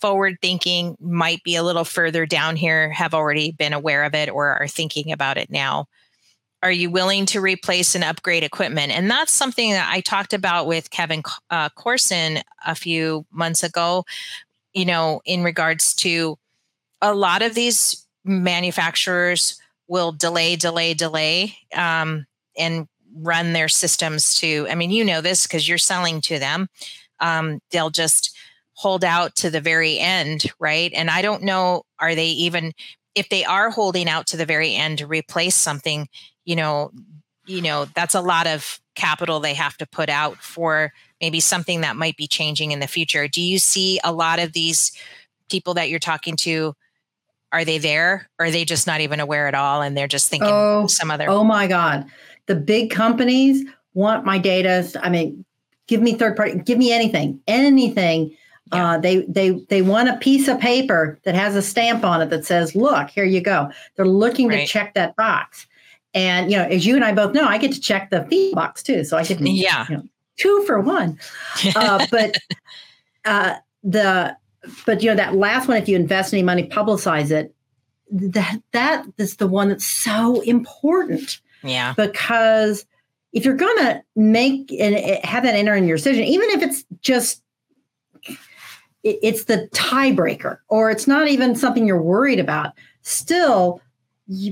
forward thinking, might be a little further down here, have already been aware of it or are thinking about it now. Are you willing to replace and upgrade equipment? And that's something that I talked about with Kevin uh, Corson a few months ago, you know, in regards to a lot of these manufacturers will delay, delay, delay, um, and run their systems to, I mean, you know this because you're selling to them. Um, they'll just hold out to the very end, right? And I don't know, are they even, if they are holding out to the very end to replace something, you know, you know, that's a lot of capital they have to put out for maybe something that might be changing in the future. Do you see a lot of these people that you're talking to, are they there? Or are they just not even aware at all? And they're just thinking oh, some other. Oh my God. The big companies want my data. I mean, give me third party, give me anything, anything. Yeah. Uh, they, they, they want a piece of paper that has a stamp on it that says, look, here you go. They're looking right. to check that box. And, you know, as you and I both know, I get to check the fee box too. So I get to, yeah. you know, two for one. Uh, but uh, the, but you know, that last one, if you invest any money, publicize it. That that is the one that's so important. Yeah. Because if you're going to make and have that enter in your decision, even if it's just, it, it's the tiebreaker or it's not even something you're worried about, still,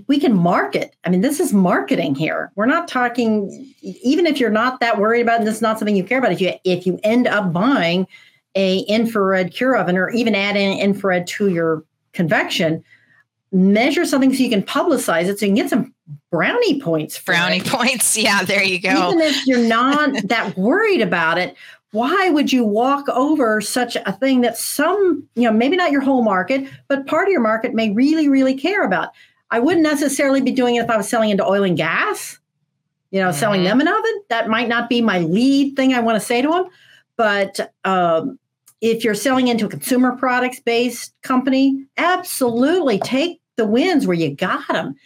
we can market. I mean, this is marketing here. We're not talking, even if you're not that worried about it, this is not something you care about. If you if you end up buying a infrared cure oven or even add in infrared to your convection, measure something so you can publicize it so you can get some brownie points. For brownie it. points. Yeah, there you go. Even if you're not that worried about it, why would you walk over such a thing that some, you know, maybe not your whole market, but part of your market may really, really care about? I wouldn't necessarily be doing it if I was selling into oil and gas, you know, mm-hmm. selling them an oven. That might not be my lead thing I want to say to them. But um, if you're selling into a consumer products-based company, absolutely take the wins where you got them.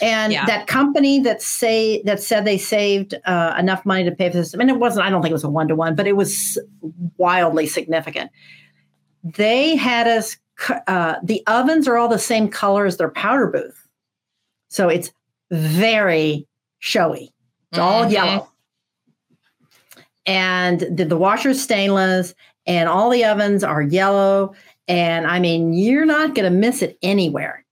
And yeah. that company that say that said they saved uh, enough money to pay for this, and it wasn't, I don't think it was a one-to-one, but it was wildly significant. They had us, uh, the ovens are all the same color as their powder booth. So it's very showy. It's mm-hmm. all yellow. And the, the washer's stainless and all the ovens are yellow. And I mean, you're not going to miss it anywhere.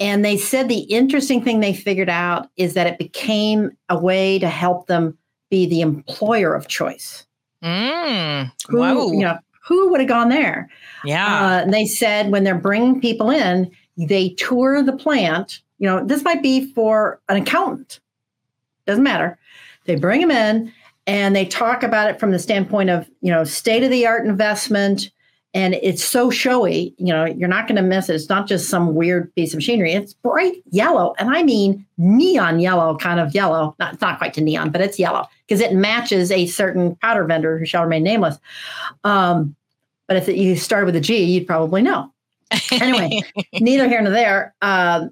And they said the interesting thing they figured out is that it became a way to help them be the employer of choice. Mm. Who, Whoa. You know, who would have gone there? Yeah. Uh, and they said when they're bringing people in, they tour the plant. You know, this might be for an accountant. Doesn't matter. They bring them in and they talk about it from the standpoint of, you know, state-of-the-art investment. And it's so showy, you know, you're not going to miss it. It's not just some weird piece of machinery. It's bright yellow. And I mean neon yellow, kind of yellow. Not, it's not quite to neon, but it's yellow because it matches a certain powder vendor who shall remain nameless. Um, but if you started with a G, you'd probably know. Anyway, neither here nor there. Um,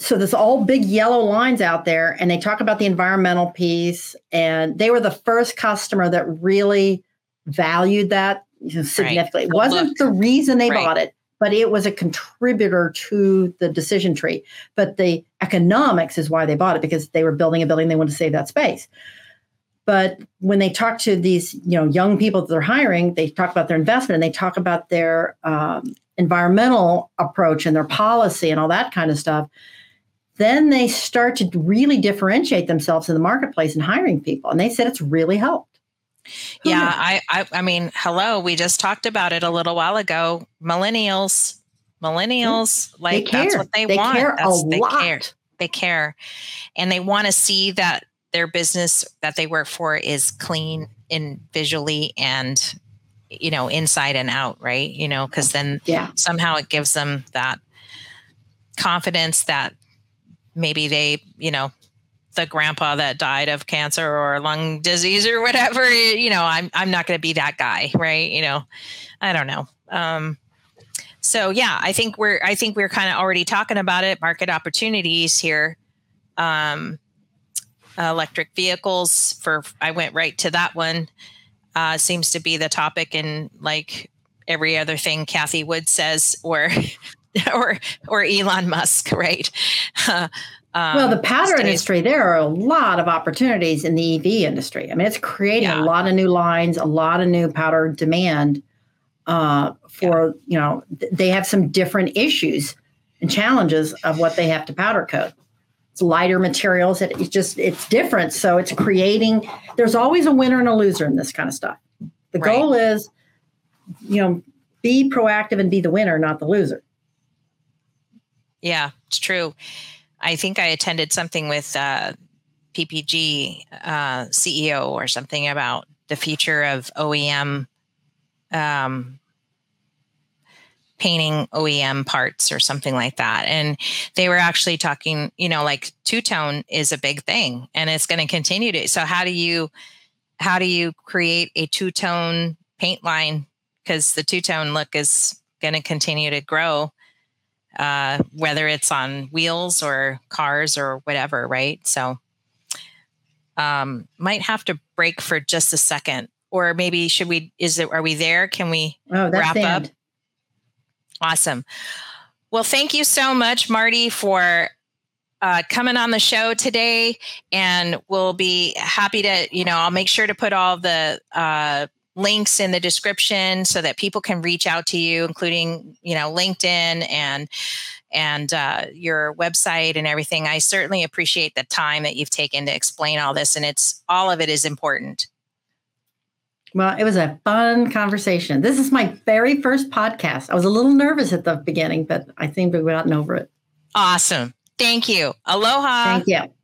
So there's all big yellow lines out there, and they talk about the environmental piece. And they were the first customer that really valued that significantly. Right. It wasn't Look. the reason they right. bought it, but it was a contributor to the decision tree. But the economics is why they bought it, because they were building a building. They wanted to save that space. But when they talk to these, you know, young people that they're hiring, they talk about their investment and they talk about their um, environmental approach and their policy and all that kind of stuff. Then they start to really differentiate themselves in the marketplace and hiring people. And they said it's really helped. Who yeah, I, I I mean, hello, we just talked about it a little while ago. Millennials, millennials, like that's what they, they want. Care that's, a they lot. care. They care. And they want to see that their business that they work for is clean in visually and, you know, inside and out, right? You know, because then yeah. somehow it gives them that confidence that maybe they, you know, the grandpa that died of cancer or lung disease or whatever, you know, I'm I'm not going to be that guy, right? You know, I don't know. Um, so yeah, I think we're I think we're kind of already talking about it. Market opportunities here, um, electric vehicles. For I went right to that one. Uh, seems to be the topic in like every other thing Kathy Wood says, or or or Elon Musk, right? Uh, Um, well, the powder industry, there are a lot of opportunities in the E V industry. I mean, it's creating yeah. a lot of new lines, a lot of new powder demand uh, for, yeah. you know, th- they have some different issues and challenges of what they have to powder coat. It's lighter materials. It, it's just, it's different. So it's creating, there's always a winner and a loser in this kind of stuff. The right. goal is, you know, be proactive and be the winner, not the loser. Yeah, it's true. I think I attended something with uh, P P G uh, C E O or something about the future of O E M um, painting O E M parts or something like that. And they were actually talking, you know, like two-tone is a big thing and it's going to continue to. So how do you, how do you create a two-tone paint line? Because the two-tone look is going to continue to grow. Uh, whether it's on wheels or cars or whatever, right? So um, might have to break for just a second, or maybe should we, is it, are we there? Can we oh, wrap up? End. Awesome. Well, thank you so much, Marty, for uh, coming on the show today, and we'll be happy to, you know, I'll make sure to put all the, uh, links in the description so that people can reach out to you, including, you know, LinkedIn and, and uh, your website and everything. I certainly appreciate the time that you've taken to explain all this, and it's, all of it is important. Well, it was a fun conversation. This is my very first podcast. I was a little nervous at the beginning, but I think we've gotten over it. Awesome. Thank you. Aloha. Thank you.